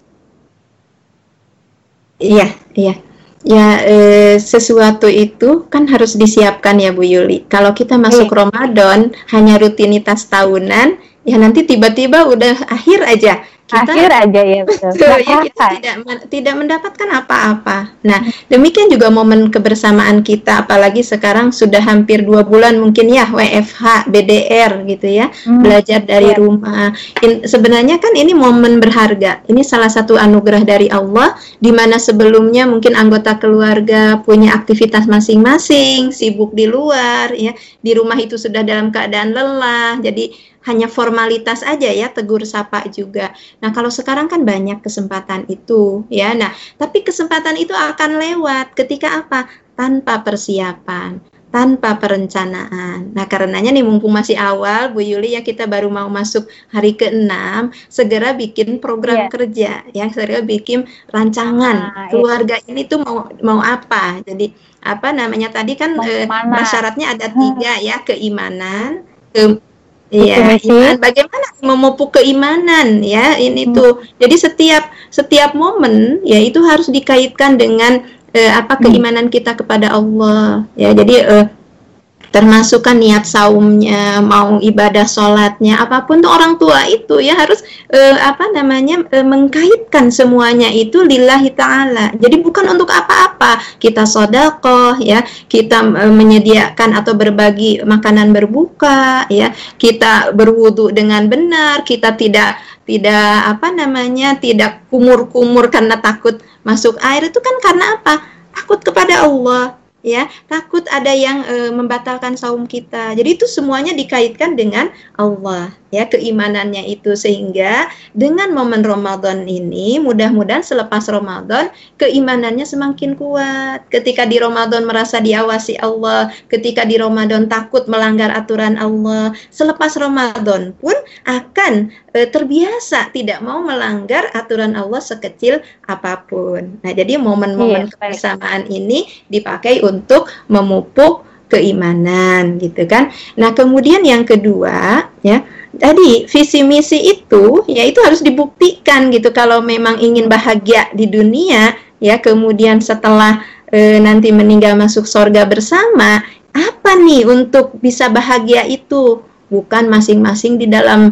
yeah, iya. Yeah. Ya eh, sesuatu itu kan harus disiapkan ya Bu Yuli. Kalau kita masuk yeah. Ramadan hanya rutinitas tahunan, ya nanti tiba-tiba udah akhir aja. Kita, akhir aja ya betul. betul ya, kita tidak tidak mendapatkan apa-apa. Nah demikian juga momen kebersamaan kita, apalagi sekarang sudah hampir dua bulan mungkin ya W F H, B D R gitu ya, hmm. belajar dari yeah. rumah. In, sebenarnya kan ini momen berharga. Ini salah satu anugerah dari Allah, di mana sebelumnya mungkin anggota keluarga punya aktivitas masing-masing, sibuk di luar, ya di rumah itu sudah dalam keadaan lelah. Jadi hanya formalitas aja ya, tegur sapa juga. Nah kalau sekarang kan banyak kesempatan itu ya. Nah tapi kesempatan itu akan lewat ketika apa? Tanpa persiapan, tanpa perencanaan. Nah karenanya nih mumpung masih awal Bu Yuli ya, kita baru mau masuk hari keenam, segera bikin program yeah. kerja ya, segera bikin rancangan nah, keluarga itu. Ini tuh mau mau apa. Jadi apa namanya tadi kan eh, syaratnya ada tiga ya, keimanan, ke Iya, iman. Bagaimana memupuk keimanan ya ini hmm. tuh. Jadi setiap setiap momen ya itu harus dikaitkan dengan eh, apa keimanan kita kepada Allah ya. Jadi eh, termasuk kan niat saumnya, mau ibadah sholatnya, apapun tuh orang tua itu ya harus eh, apa namanya eh, mengkaitkan semuanya itu lillahi ta'ala. Jadi bukan untuk apa-apa, kita sodakoh ya, kita eh, menyediakan atau berbagi makanan berbuka ya, kita berwudu dengan benar, kita tidak tidak apa namanya tidak kumur-kumur karena takut masuk air. Itu kan karena apa? Takut kepada Allah ya, takut ada yang e, membatalkan saum kita. Jadi itu semuanya dikaitkan dengan Allah ya, keimanannya itu. Sehingga dengan momen Ramadan ini, mudah-mudahan selepas Ramadan keimanannya semakin kuat. Ketika di Ramadan merasa diawasi Allah, ketika di Ramadan takut melanggar aturan Allah, selepas Ramadan pun akan e, terbiasa tidak mau melanggar aturan Allah sekecil apapun. Nah jadi momen-momen kebersamaan ini dipakai untuk memupuk keimanan gitu kan. Nah kemudian yang kedua ya, tadi visi misi itu ya itu harus dibuktikan gitu. Kalau memang ingin bahagia di dunia ya, kemudian setelah e, nanti meninggal masuk surga bersama, apa nih untuk bisa bahagia itu? Bukan masing-masing di dalam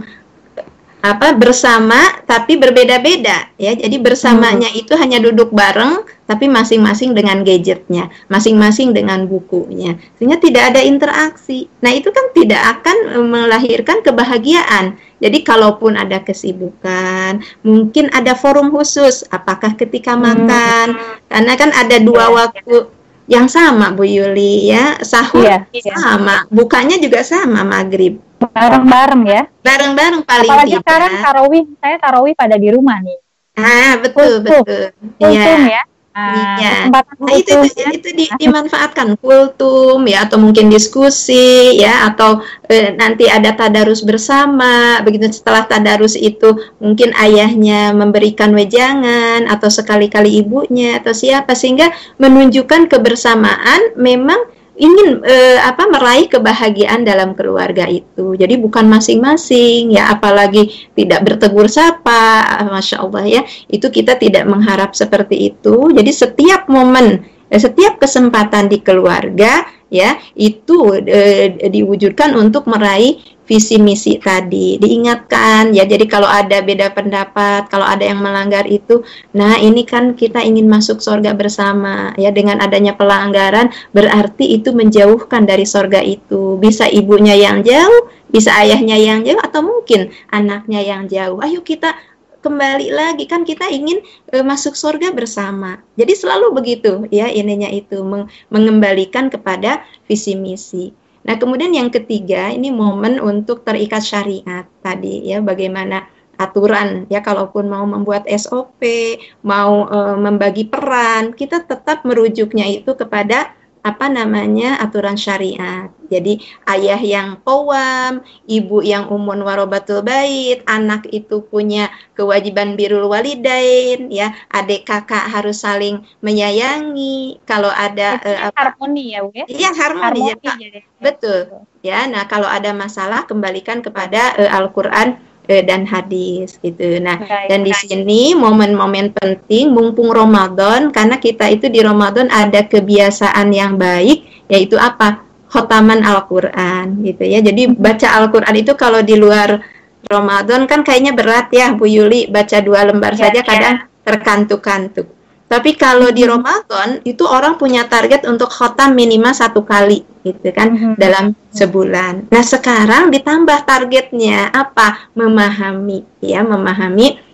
apa bersama, tapi berbeda-beda ya. Jadi bersamanya hmm. itu hanya duduk bareng, tapi masing-masing dengan gadgetnya, masing-masing dengan bukunya, sehingga tidak ada interaksi. Nah, itu kan tidak akan melahirkan kebahagiaan. Jadi, kalaupun ada kesibukan, mungkin ada forum khusus, apakah ketika makan, karena kan ada dua waktu yang sama, Bu Yuli, ya, sahur ya, ya. sama, bukanya juga sama, maghrib. Bareng-bareng ya? Bareng-bareng paling Apalagi tidak. Sekarang tarawih, saya tarawih pada di rumah nih. Ah, betul, kultum. betul. Kultum ya. ya. Ah, ya. Nah, itu, kultum, itu, ya. itu di, dimanfaatkan kultum ya, atau mungkin diskusi ya, atau eh, nanti ada tadarus bersama. Begitu setelah tadarus itu mungkin ayahnya memberikan wejangan atau sekali-kali ibunya atau siapa, sehingga menunjukkan kebersamaan memang ingin eh, apa meraih kebahagiaan dalam keluarga itu. Jadi bukan masing-masing ya, apalagi tidak bertegur sapa, Masya Allah ya, itu kita tidak mengharap seperti itu. Jadi setiap momen, setiap kesempatan di keluarga ya, itu eh, diwujudkan untuk meraih visi misi tadi, diingatkan ya. Jadi kalau ada beda pendapat, kalau ada yang melanggar itu, nah ini kan kita ingin masuk surga bersama ya, dengan adanya pelanggaran berarti itu menjauhkan dari surga itu. Bisa ibunya yang jauh, bisa ayahnya yang jauh, atau mungkin anaknya yang jauh. Ayo kita kembali lagi, kan kita ingin e, masuk surga bersama. Jadi selalu begitu ya, ininya itu meng mengembalikan kepada visi misi. Nah, kemudian yang ketiga, ini momen untuk terikat syariat tadi ya, bagaimana aturan ya, kalaupun mau membuat S O P, mau e, membagi peran, kita tetap merujuknya itu kepada apa namanya aturan syariat. Jadi ayah yang qawam, ibu yang umun warobatul bait, anak itu punya kewajiban birrul walidain ya, adik kakak harus saling menyayangi. Kalau ada eh, harmoni ya, Bu ya. Iya, harmoni, harmoni ya, jadi. Betul. Ya, nah kalau ada masalah kembalikan kepada eh, Al-Qur'an eh, dan hadis gitu. Nah, baik, dan di baik. sini momen-momen penting mumpung Ramadan, karena kita itu di Ramadan ada kebiasaan yang baik, yaitu apa? Khotaman Al-Qur'an gitu ya. Jadi baca Al-Qur'an itu kalau di luar Ramadan kan kayaknya berat ya, Bu Yuli, baca dua lembar ya, saja ya. kadang terkantuk-kantuk. Tapi kalau di Ramadan itu orang punya target untuk khotam minimal satu kali gitu kan, mm-hmm. dalam sebulan. Nah, sekarang ditambah targetnya apa? Memahami ya, memahami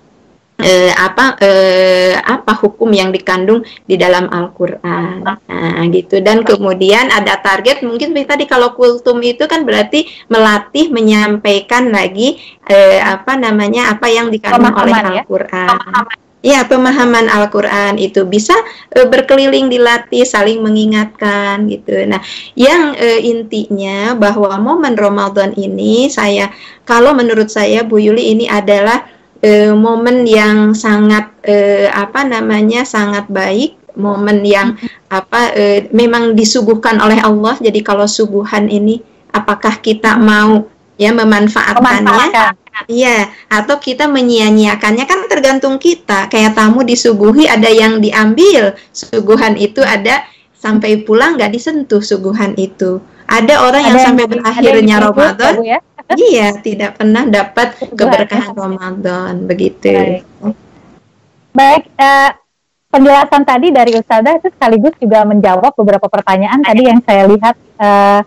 Eh, apa eh, apa hukum yang dikandung di dalam Al-Qur'an, nah, gitu. Dan kemudian ada target, mungkin tadi kalau kultum itu kan berarti melatih menyampaikan lagi eh, apa namanya apa yang dikandung pemahaman oleh Al-Qur'an ya, ya pemahaman Al-Qur'an itu bisa eh, berkeliling, dilatih, saling mengingatkan gitu. Nah, yang eh, intinya bahwa momen Ramadan ini, saya kalau menurut saya, Bu Yuli, ini adalah E, momen yang sangat e, apa namanya sangat baik, momen yang apa e, memang disuguhkan oleh Allah. Jadi kalau suguhan ini, apakah kita mau ya memanfaatkannya? Iya, atau kita menyia-nyiakannya, kan tergantung kita. Kayak tamu disuguhi, ada yang diambil suguhan itu, ada sampai pulang nggak disentuh suguhan itu. Ada orang ada yang, yang sampai berakhirnya Ramadan. Iya, tidak pernah dapat keberkahan Ramadan, begitu. Baik, Baik eh, penjelasan tadi dari Ustazah itu sekaligus juga menjawab beberapa pertanyaan tadi yang saya lihat eh,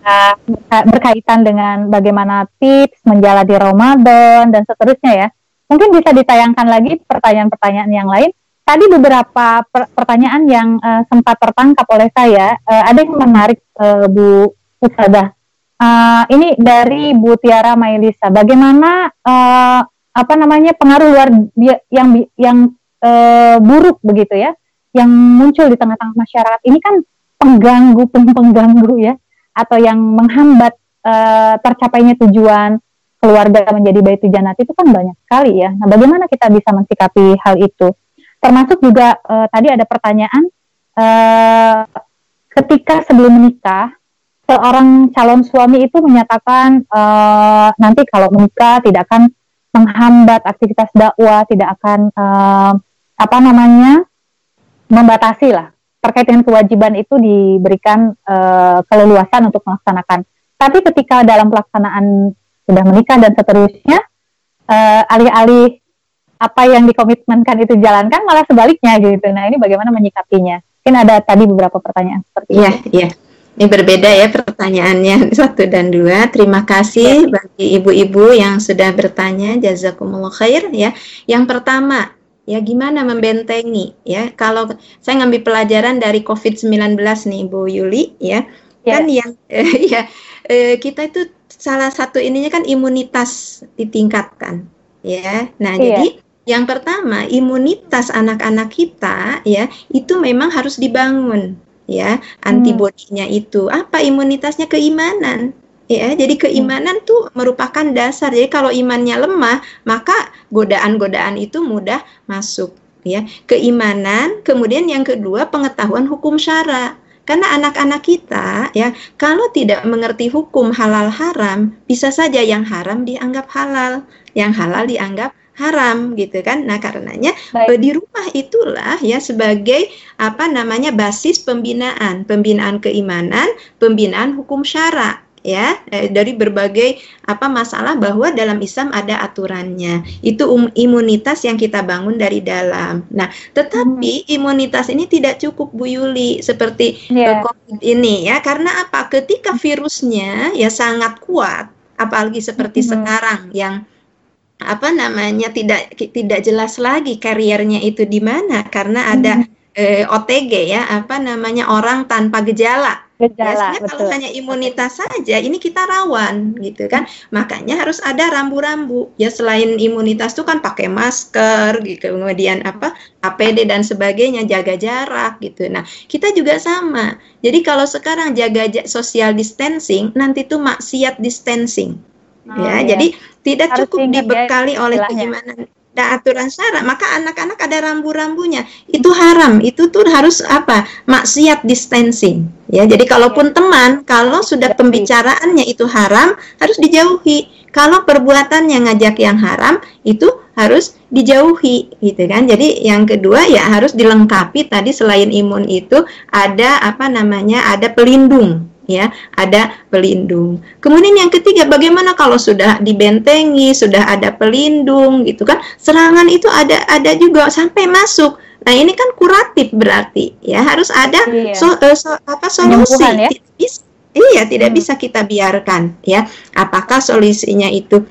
berkaitan dengan bagaimana tips menjalani Ramadan dan seterusnya ya. Mungkin bisa ditayangkan lagi pertanyaan-pertanyaan yang lain. Tadi beberapa per pertanyaan yang eh, sempat tertangkap oleh saya, eh, ada yang menarik, eh, Bu Ustazah. Uh, ini dari Bu Tiara Mailisa. Bagaimana uh, apa namanya pengaruh luar yang yang uh, buruk begitu ya, yang muncul di tengah-tengah masyarakat ini kan pengganggu pengganggu ya, atau yang menghambat uh, tercapainya tujuan keluarga menjadi baitul jannah itu kan banyak sekali ya. Nah, bagaimana kita bisa mensikapi hal itu? Termasuk juga uh, tadi ada pertanyaan uh, ketika sebelum menikah. Seorang calon suami itu menyatakan e, nanti kalau menikah tidak akan menghambat aktivitas dakwah, tidak akan e, apa namanya membatasi lah terkait dengan kewajiban itu diberikan e, keleluasan untuk melaksanakan. Tapi ketika dalam pelaksanaan sudah menikah dan seterusnya, e, alih-alih apa yang dikomitmenkan itu jalankan, malah sebaliknya gitu. Nah, ini bagaimana menyikapinya? Mungkin ada tadi beberapa pertanyaan seperti yeah, itu. Iya, yeah. iya. Ini berbeda ya pertanyaannya, satu dan dua. Terima kasih ya. Bagi ibu-ibu yang sudah bertanya, jazakumullah khair ya. Yang pertama, ya gimana membentengi ya. Kalau saya ngambil pelajaran dari covid sembilan belas nih Bu Yuli ya. Ya. Kan yang eh, ya eh, kita itu salah satu ininya kan imunitas ditingkatkan ya. Nah, ya. Jadi yang pertama, imunitas anak-anak kita ya itu memang harus dibangun. Ya, antibodinya hmm. itu apa imunitasnya keimanan. Ya, jadi keimanan hmm. tuh merupakan dasar. Jadi kalau imannya lemah, maka godaan-godaan itu mudah masuk, ya. Keimanan, kemudian yang kedua pengetahuan hukum syara. Karena anak-anak kita ya, kalau tidak mengerti hukum halal haram, bisa saja yang haram dianggap halal, yang halal dianggap haram gitu kan. Nah, karenanya Baik. di rumah itulah ya sebagai apa namanya basis pembinaan, pembinaan keimanan, pembinaan hukum syara ya eh, dari berbagai apa masalah bahwa dalam Islam ada aturannya. Itu um, imunitas yang kita bangun dari dalam. Nah, tetapi hmm. imunitas ini tidak cukup Bu Yuli seperti yeah. COVID ini ya. Karena apa? Ketika virusnya ya sangat kuat, apalagi seperti hmm. sekarang yang apa namanya tidak tidak jelas lagi kariernya itu di mana karena ada hmm. eh, O T G ya apa namanya orang tanpa gejala. Gejala, biasanya betul. Kalau hanya imunitas saja ini kita rawan gitu kan. Makanya harus ada rambu-rambu ya selain imunitas itu kan pakai masker gitu, kemudian apa A P D dan sebagainya, jaga jarak gitu. Nah, kita juga sama. Jadi kalau sekarang jaga social distancing, nanti itu maksiat distancing. Oh, ya, iya. Jadi tidak harus cukup dibekali oleh keimanan dan aturan syara, maka anak-anak ada rambu-rambunya. Itu haram, itu tuh harus apa? Maksiat distancing. Ya, jadi kalaupun teman, kalau sudah pembicaraannya itu haram, harus dijauhi. Kalau perbuatannya ngajak yang haram, itu harus dijauhi, gitu kan? Jadi yang kedua ya harus dilengkapi tadi selain imun itu ada apa namanya? Ada pelindung. Ya, ada pelindung. Kemudian yang ketiga, bagaimana kalau sudah dibentengi, sudah ada pelindung, gitu kan? Serangan itu ada, ada juga sampai masuk. Nah, ini kan kuratif berarti, ya harus ada iya. so, so, apa solusi. Nyembuhan, ya? Tidak bisa, iya, tidak hmm. bisa kita biarkan, ya. Apakah solusinya itu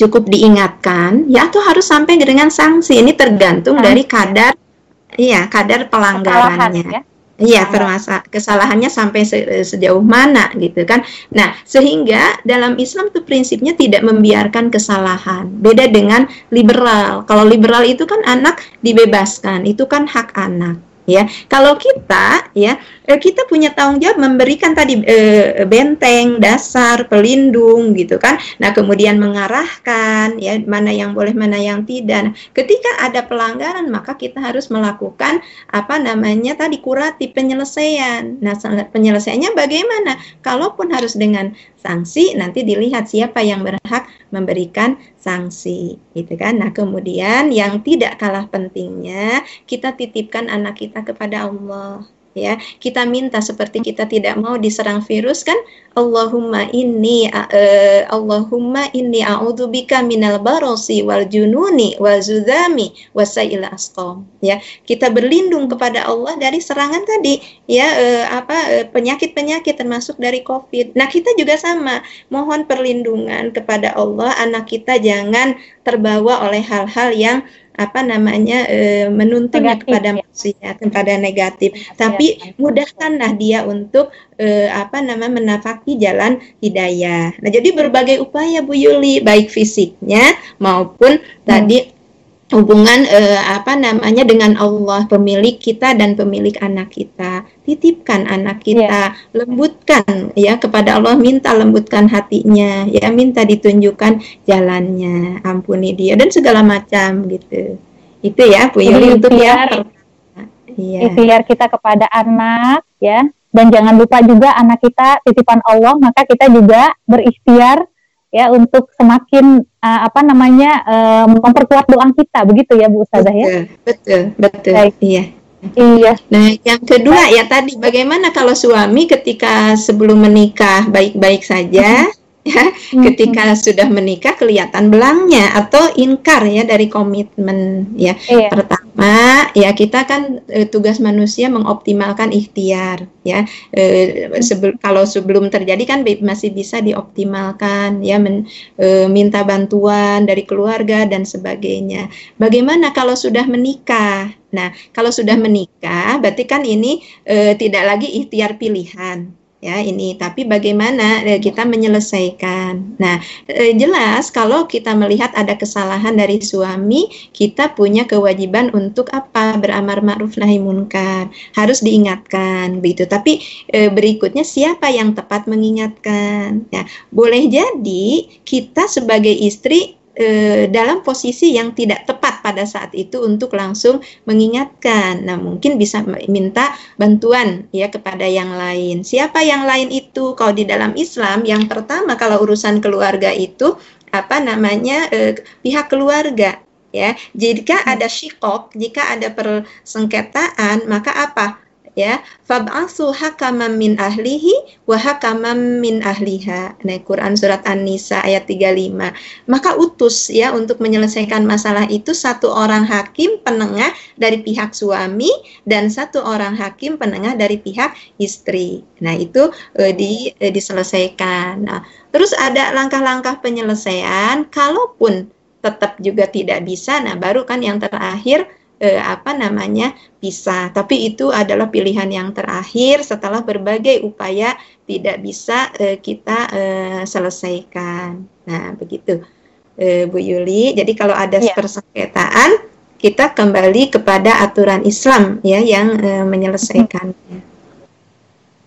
cukup diingatkan, ya? Atau harus sampai dengan sanksi? Ini tergantung sanksi. dari kadar, iya, kadar pelanggarannya. Iya, permasalahan kesalahannya sampai se sejauh mana gitu kan. Nah, sehingga dalam Islam tuh prinsipnya tidak membiarkan kesalahan. Beda dengan liberal. Kalau liberal itu kan anak dibebaskan, itu kan hak anak, ya. Kalau kita ya, kita punya tanggung jawab memberikan tadi e, benteng, dasar, pelindung gitu kan. Nah, kemudian mengarahkan ya mana yang boleh, mana yang tidak. Nah, ketika ada pelanggaran, maka kita harus melakukan apa namanya tadi kuratif penyelesaian. Nah, penyelesaiannya bagaimana? Kalaupun harus dengan sanksi, nanti dilihat siapa yang berhak memberikan sanksi, gitu kan. Nah, kemudian yang tidak kalah pentingnya, kita titipkan anak kita kepada Allah, ya. Kita minta seperti kita tidak mau diserang virus kan, Allahumma inni uh, Allahumma inni a'udzubika minal barosi wal jununi wal zudami wasail asqam, ya. Kita berlindung kepada Allah dari serangan tadi, ya uh, apa uh, penyakit-penyakit termasuk dari COVID. Nah, kita juga sama, mohon perlindungan kepada Allah, anak kita jangan terbawa oleh hal-hal yang apa namanya e, menuntunnya kepada maksiat, kepada negatif. negatif. Tapi mudahkanlah dia untuk e, apa nama menapaki jalan hidayah. Nah, jadi berbagai upaya Bu Yuli, baik fisiknya maupun hmm. tadi hubungan e, apa namanya dengan Allah, pemilik kita dan pemilik anak kita. Titipkan anak kita, yeah. lembutkan ya kepada Allah, minta lembutkan hatinya, ya minta ditunjukkan jalannya, ampuni dia dan segala macam gitu. Itu ya Bu Yuli untuk yang pertama. Iya. Ikhtiar kita kepada anak ya, dan jangan lupa juga anak kita titipan Allah, maka kita juga berikhtiar ya untuk semakin uh, apa namanya uh, memperkuat doa kita, begitu ya Bu Ustazah ya. Betul, betul. Baik. Iya. Iya. Nah, yang kedua ya tadi bagaimana kalau suami ketika sebelum menikah baik-baik saja, ya. Mm-hmm. Ketika sudah menikah kelihatan belangnya atau ingkar ya dari komitmen ya. Iya. Pertama ya kita kan e, tugas manusia mengoptimalkan ikhtiar ya. E, sebel, kalau sebelum terjadi kan be, masih bisa dioptimalkan ya, men, e, minta bantuan dari keluarga dan sebagainya. Bagaimana kalau sudah menikah? Nah, kalau sudah menikah berarti kan ini e, tidak lagi ikhtiar pilihan ya ini, tapi bagaimana e, kita menyelesaikan. Nah, e, jelas kalau kita melihat ada kesalahan dari suami, kita punya kewajiban untuk apa? Beramar ma'ruf nahi munkar. Harus diingatkan begitu. Tapi e, berikutnya siapa yang tepat mengingatkan? Ya, boleh jadi kita sebagai istri E, dalam posisi yang tidak tepat pada saat itu untuk langsung mengingatkan. Nah, mungkin bisa minta bantuan ya kepada yang lain. Siapa yang lain itu? Kalau di dalam Islam yang pertama kalau urusan keluarga itu apa namanya e, pihak keluarga ya. Jika ada syikok, jika ada persengketaan, maka apa? Ya, fab'atsu hakaman min ahlihi wa hakaman min ahliha. Nah, Quran surat An-Nisa ayat tiga puluh lima. Maka utus ya untuk menyelesaikan masalah itu satu orang hakim penengah dari pihak suami dan satu orang hakim penengah dari pihak istri. Nah, itu e, di e, diselesaikan. Nah, terus ada langkah-langkah penyelesaian, kalaupun tetap juga tidak bisa, nah baru kan yang terakhir E, apa namanya pisah, tapi itu adalah pilihan yang terakhir setelah berbagai upaya tidak bisa e, kita e, selesaikan. Nah begitu e, Bu Yuli, jadi kalau ada ya. persengketaan kita kembali kepada aturan Islam ya yang e, menyelesaikannya.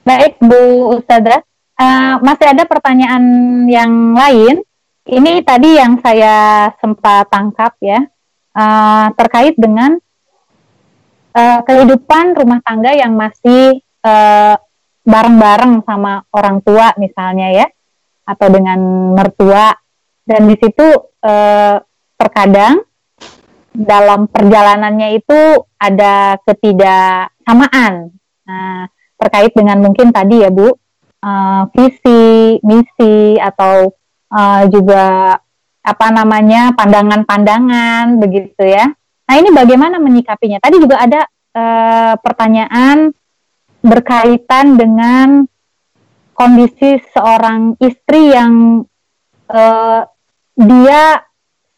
Baik Bu Ustadzah, uh, masih ada pertanyaan yang lain, ini tadi yang saya sempat tangkap ya. Uh, terkait dengan uh, kehidupan rumah tangga yang masih uh, bareng-bareng sama orang tua misalnya ya, atau dengan mertua, dan di situ uh, terkadang dalam perjalanannya itu ada ketidaksamaan nah, terkait dengan mungkin tadi ya Bu, uh, visi, misi, atau uh, juga apa namanya pandangan-pandangan begitu ya. Nah ini bagaimana menyikapinya? Tadi juga ada e, pertanyaan berkaitan dengan kondisi seorang istri yang e, dia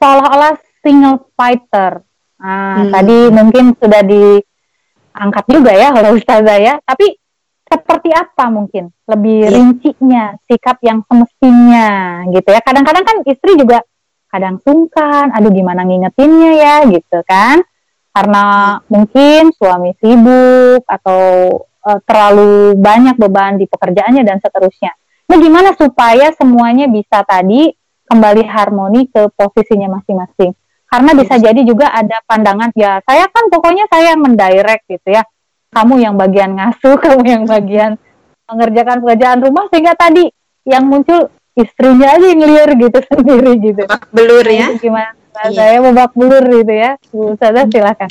seolah-olah single fighter. Nah, hmm. Tadi mungkin sudah diangkat juga ya oleh Ustazah ya. Tapi seperti apa mungkin lebih yeah. rincinya sikap yang semestinya gitu ya. Kadang-kadang kan istri juga kadang sungkan, aduh gimana ngingetinnya ya gitu kan, karena mungkin suami sibuk atau e, terlalu banyak beban di pekerjaannya dan seterusnya. Nah gimana supaya semuanya bisa tadi kembali harmoni ke posisinya masing-masing, karena bisa jadi juga ada pandangan ya saya kan pokoknya saya mendirect gitu ya, kamu yang bagian ngasuh, kamu yang bagian mengerjakan pekerjaan rumah, sehingga tadi yang muncul istrinya aja ngelir gitu sendiri gitu. Babak belur ya. Gimana? Iya. Saya babak belur gitu ya. Bu Ustazah silakan.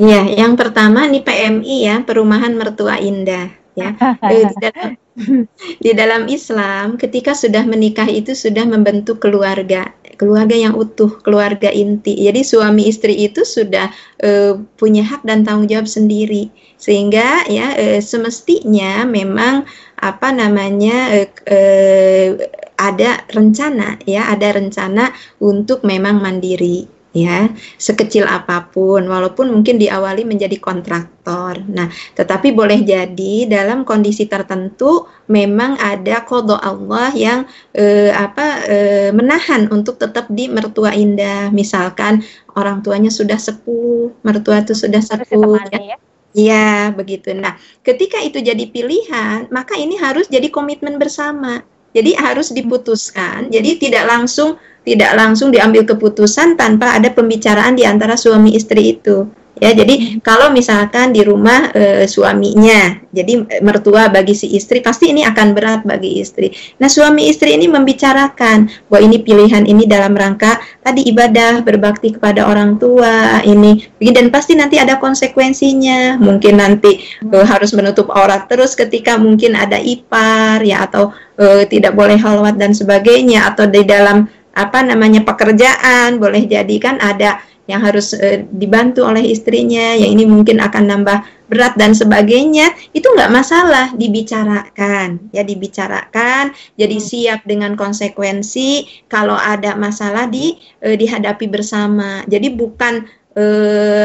Iya, yang pertama nih P M I ya, perumahan mertua indah ya. di, dalam, di dalam Islam ketika sudah menikah itu sudah membentuk keluarga. Keluarga yang utuh, keluarga inti. Jadi suami istri itu sudah e, punya hak dan tanggung jawab sendiri. Sehingga ya e, semestinya memang apa namanya e, e, ada rencana ya, ada rencana untuk memang mandiri ya, sekecil apapun, walaupun mungkin diawali menjadi kontraktor. Nah, tetapi boleh jadi dalam kondisi tertentu memang ada qada Allah yang eh, apa eh, menahan untuk tetap di mertua indah. Misalkan orang tuanya sudah sepuh, mertua itu sudah sepuh. Iya, begitu. Nah, ketika itu jadi pilihan, maka ini harus jadi komitmen bersama. Jadi harus diputuskan. Jadi tidak langsung tidak langsung diambil keputusan tanpa ada pembicaraan di antara suami istri itu. Ya, jadi kalau misalkan di rumah e, suaminya, jadi mertua bagi si istri, pasti ini akan berat bagi istri. Nah, suami istri ini membicarakan bahwa ini pilihan ini dalam rangka tadi ibadah, berbakti kepada orang tua, ini dan pasti nanti ada konsekuensinya. Mungkin nanti e, harus menutup aurat terus ketika mungkin ada ipar ya, atau e, tidak boleh khalwat dan sebagainya, atau di dalam apa namanya pekerjaan boleh jadi kan ada yang harus e, dibantu oleh istrinya, yang ini mungkin akan nambah berat dan sebagainya. Itu nggak masalah, dibicarakan ya, dibicarakan jadi siap dengan konsekuensi. Kalau ada masalah di e, dihadapi bersama, jadi bukan e,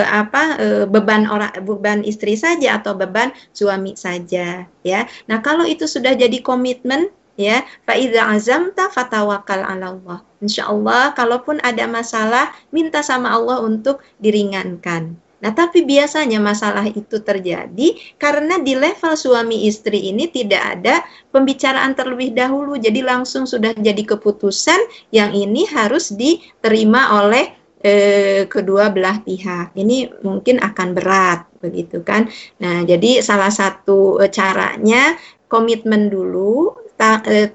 apa e, beban orang, beban istri saja atau beban suami saja ya. Nah, kalau itu sudah jadi komitmen ya, fa idza azamta fatawakkal 'ala Allah. Insyaallah kalaupun ada masalah minta sama Allah untuk diringankan. Nah, tapi biasanya masalah itu terjadi karena di level suami istri ini tidak ada pembicaraan terlebih dahulu. Jadi langsung sudah jadi keputusan yang ini harus diterima oleh e, kedua belah pihak. Ini mungkin akan berat begitu kan. Nah, jadi salah satu e, caranya komitmen dulu,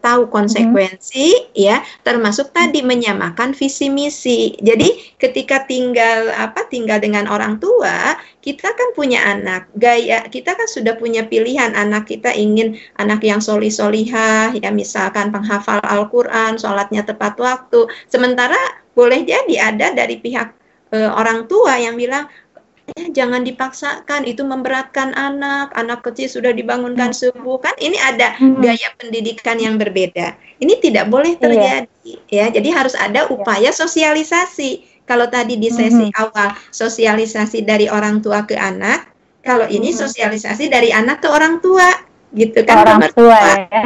tahu konsekuensi, hmm. ya, termasuk tadi menyamakan visi misi. Jadi ketika tinggal apa tinggal dengan orang tua, kita kan punya anak, gaya kita kan sudah punya pilihan. Anak kita ingin anak yang solih solihah, ya misalkan penghafal Al-Quran, sholatnya tepat waktu. Sementara boleh jadi ada dari pihak e, orang tua yang bilang, jangan dipaksakan, itu memberatkan anak, anak kecil sudah dibangunkan subuh kan. Ini ada gaya pendidikan yang berbeda, ini tidak boleh terjadi ya. Jadi harus ada upaya sosialisasi. Kalau tadi di sesi awal sosialisasi dari orang tua ke anak, kalau ini sosialisasi dari anak ke orang tua gitu kan, orang tua ya.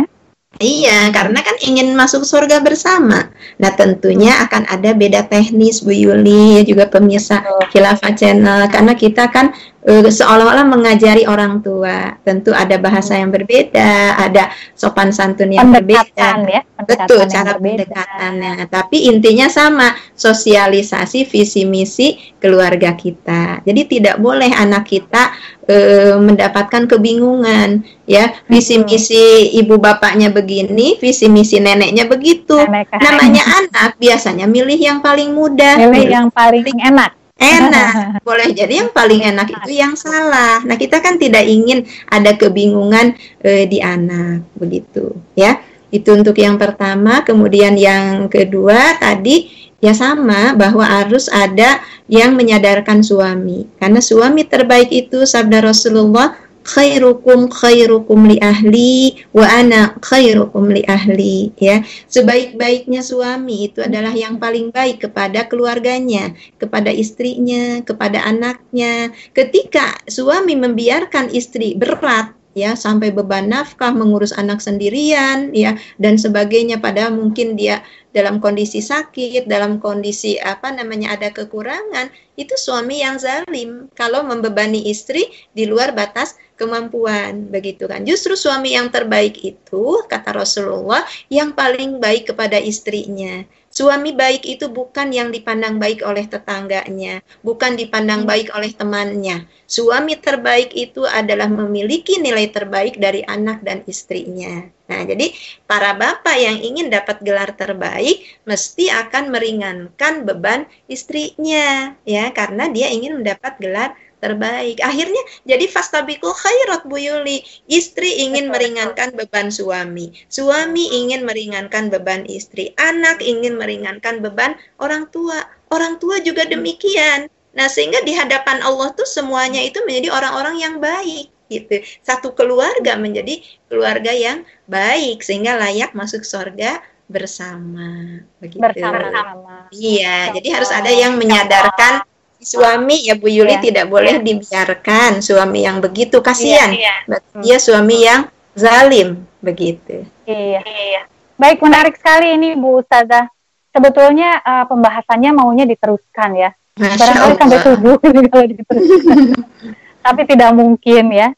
Iya, karena kan ingin masuk surga bersama. Nah, tentunya akan ada beda teknis, Bu Yuli, juga pemirsa Hilafah Channel, karena kita kan e, seolah-olah mengajari orang tua. Tentu ada bahasa yang berbeda, ada sopan santun yang pendekatan, berbeda. Ya, betul, cara pendekatannya. Tapi intinya sama, sosialisasi visi misi keluarga kita. Jadi tidak boleh anak kita E, mendapatkan kebingungan ya, visi misi ibu bapaknya begini, visi misi neneknya begitu. Nenek. Namanya anak biasanya milih yang paling mudah, milih, milih yang paling enak. Enak, boleh jadi yang paling enak itu yang salah. Nah, kita kan tidak ingin ada kebingungan e, di anak begitu ya. Itu untuk yang pertama. Kemudian yang kedua tadi ya sama, bahwa harus ada yang menyadarkan suami, karena suami terbaik itu sabda Rasulullah, khairukum khairukum li ahli wa ana khairukum li ahli ya. Sebaik-baiknya suami itu adalah yang paling baik kepada keluarganya, kepada istrinya, kepada anaknya. Ketika suami membiarkan istri berat ya, sampai beban nafkah, mengurus anak sendirian ya dan sebagainya, padahal mungkin dia dalam kondisi sakit, dalam kondisi apa namanya ada kekurangan, itu suami yang zalim kalau membebani istri di luar batas kemampuan begitu kan. Justru suami yang terbaik itu kata Rasulullah yang paling baik kepada istrinya. Suami baik itu bukan yang dipandang baik oleh tetangganya, bukan dipandang baik oleh temannya. Suami terbaik itu adalah memiliki nilai terbaik dari anak dan istrinya. Nah, jadi para bapak yang ingin dapat gelar terbaik mesti akan meringankan beban istrinya ya, karena dia ingin mendapat gelar terbaik. Akhirnya jadi fastabiqul khairat, Bu Yuli. Istri ingin meringankan beban suami, suami ingin meringankan beban istri, anak ingin meringankan beban orang tua, orang tua juga demikian. Nah, sehingga di hadapan Allah tuh semuanya itu menjadi orang-orang yang baik gitu. Satu keluarga menjadi keluarga yang baik sehingga layak masuk surga bersama begitu. Bersama. Iya, bersama. Jadi harus ada yang menyadarkan suami ya, Bu Yuli ya. Tidak boleh ya. Dibiarkan suami yang begitu, kasihan ya, ya. Dia suami yang zalim begitu. Iya. Iya. Baik, menarik sekali ini Bu Ustazah. Sebetulnya uh, pembahasannya maunya diteruskan ya. Barangkali sampai subuh kalau diteruskan. Tapi tidak mungkin ya.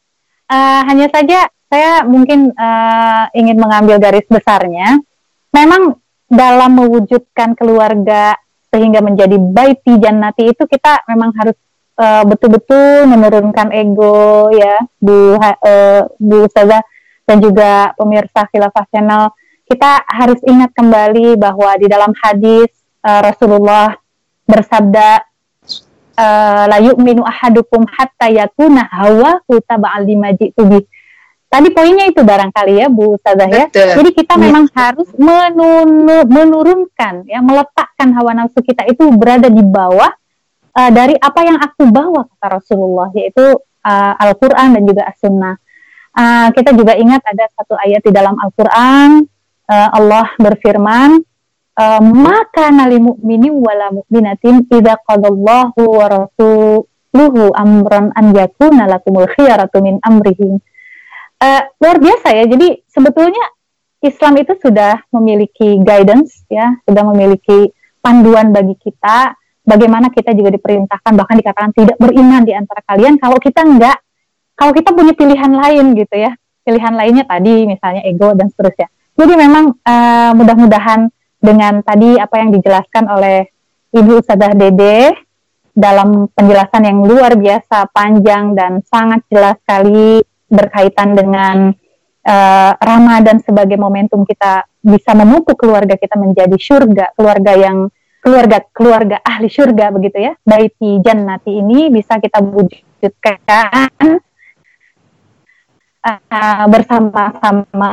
Uh, hanya saja saya mungkin uh, ingin mengambil garis besarnya. Memang dalam mewujudkan keluarga sehingga menjadi baiti jannati itu kita memang harus uh, betul-betul menurunkan ego ya, Bu uh, Bu Ustazah dan juga pemirsa Hilafah Channel. Kita harus ingat kembali bahwa di dalam hadis uh, Rasulullah bersabda, uh, la yu'minu ahadukum hatta yakuna hawahu taba'al lima ji'tu bih. Tadi poinnya itu barangkali ya Bu Ustazah ya. Jadi kita memang harus menunu, menurunkan ya, meletakkan hawa nafsu kita itu berada di bawah uh, dari apa yang aku bawa kata Rasulullah, yaitu uh, Al-Qur'an dan juga As-Sunnah. Uh, kita juga ingat ada satu ayat di dalam Al-Qur'an, uh, Allah berfirman, uh, maka nali mu'mini wala mu'minatin idza qadallahu wa rasuluhu amran an yakuna lakumul khiyaratu min amrihim. Uh, luar biasa ya. Jadi sebetulnya Islam itu sudah memiliki guidance ya, sudah memiliki panduan bagi kita bagaimana kita juga diperintahkan, bahkan dikatakan tidak beriman di antara kalian kalau kita enggak, kalau kita punya pilihan lain gitu ya. Pilihan lainnya tadi misalnya ego dan seterusnya. Jadi memang uh, mudah-mudahan dengan tadi apa yang dijelaskan oleh Ibu Ustazah Dedeh dalam penjelasan yang luar biasa panjang dan sangat jelas sekali berkaitan dengan uh, Ramadan sebagai momentum kita bisa memupuk keluarga kita menjadi syurga, keluarga yang keluarga keluarga ahli syurga begitu ya. Baiti jannati ini bisa kita wujudkan uh, bersama-sama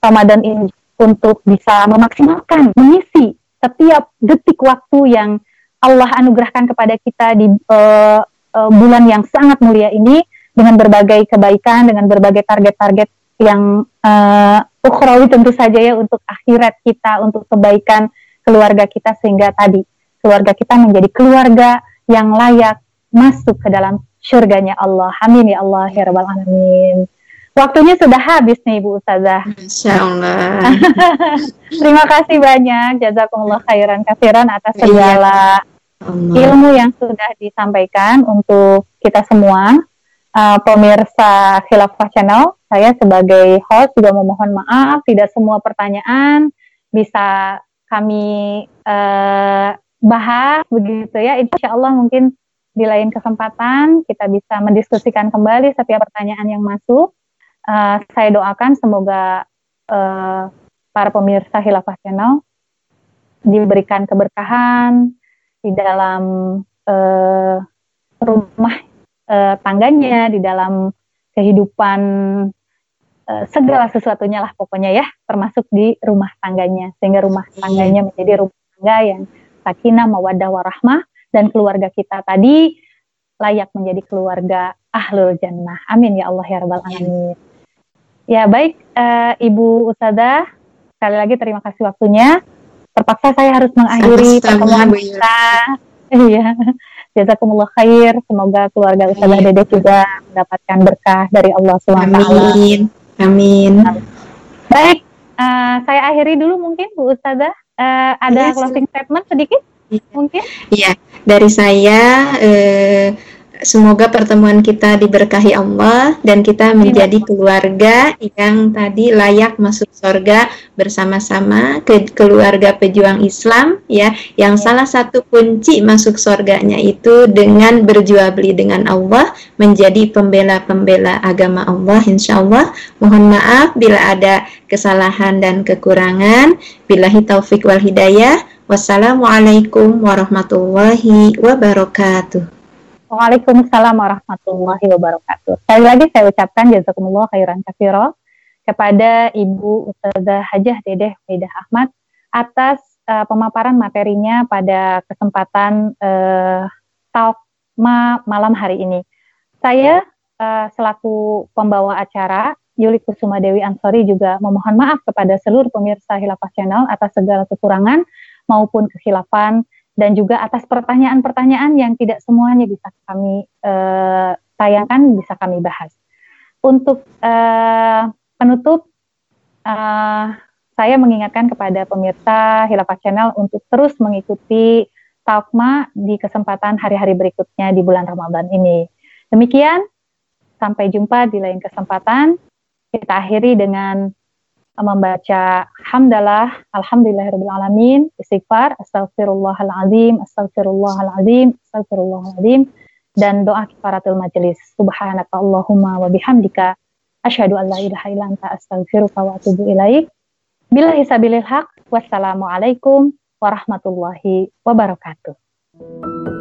Ramadan ini untuk bisa memaksimalkan, mengisi setiap detik waktu yang Allah anugerahkan kepada kita di uh, uh, bulan yang sangat mulia ini, dengan berbagai kebaikan, dengan berbagai target-target yang uh, ukhrawi tentu saja ya, untuk akhirat kita, untuk kebaikan keluarga kita, sehingga tadi keluarga kita menjadi keluarga yang layak masuk ke dalam syurganya Allah. Amin ya Allah ya Rabbal Alamin. Waktunya sudah habis nih Bu Ustazah. Insya Allah. Terima kasih banyak. Jazakumullah khairan katsiran atas segala Allah. Ilmu yang sudah disampaikan untuk kita semua. Uh, pemirsa Hilafah Channel, saya sebagai host juga memohon maaf, tidak semua pertanyaan bisa kami uh, bahas begitu ya. Insya Allah mungkin di lain kesempatan kita bisa mendiskusikan kembali setiap pertanyaan yang masuk. Uh, saya doakan semoga uh, para pemirsa Hilafah Channel diberikan keberkahan di dalam uh, rumah Uh, tangganya, di dalam kehidupan uh, segala sesuatunya lah pokoknya ya, termasuk di rumah tangganya, sehingga rumah tangganya menjadi rumah tangga yang sakinah mawaddah warahmah, dan keluarga kita tadi layak menjadi keluarga ahlul jannah. Amin ya Allah ya Rabbal Alamin. Ya baik, uh, Ibu Ustazah, sekali lagi terima kasih waktunya. Terpaksa saya harus mengakhiri pertemuan kita. Iya. Jazakumullah khair. Semoga keluarga Ustazah Dedeh juga mendapatkan berkah dari Allah subhanahu wa taala. Amin. Amin. Baik, uh, saya akhiri dulu mungkin Bu Ustazah. Uh, ada ya, closing statement sedikit? Ya. Mungkin? Iya, dari saya uh, semoga pertemuan kita diberkahi Allah dan kita menjadi keluarga yang tadi layak masuk surga bersama-sama, ke keluarga pejuang Islam ya, yang salah satu kunci masuk surganya itu dengan berjual beli dengan Allah, menjadi pembela-pembela agama Allah. Insya Allah, mohon maaf bila ada kesalahan dan kekurangan. Billahi taufik wal hidayah. Wassalamualaikum warahmatullahi wabarakatuh. Waalaikumsalam warahmatullahi wabarakatuh. Sekali lagi saya ucapkan jazakumullah khairan katsira kepada Ibu Ustazah Hajah Dedeh Wahidah Ahmad atas uh, pemaparan materinya pada kesempatan uh, Talk Ma malam hari ini. Saya uh, selaku pembawa acara Yuli Kusumadewi Ansori juga memohon maaf kepada seluruh pemirsa Hilafah Channel atas segala kekurangan maupun kekhilafan, dan juga atas pertanyaan-pertanyaan yang tidak semuanya bisa kami uh, tayangkan, bisa kami bahas. Untuk uh, penutup, uh, saya mengingatkan kepada pemirsa Hilafah Channel untuk terus mengikuti Talk Ma di kesempatan hari-hari berikutnya di bulan Ramadan ini. Demikian, sampai jumpa di lain kesempatan. Kita akhiri dengan membaca hamdalah, alhamdulillahirrahmanirrahim, istighfar, astagfirullahaladzim, astagfirullahaladzim, astagfirullahaladzim, dan doa kifaratul majelis. Subhanaka Allahumma wa bihamdika asyhadu an la ilaha illa anta astaghfiruka wa atubu ilaik. Billahi sabilil haq. Wassalamualaikum warahmatullahi wabarakatuh.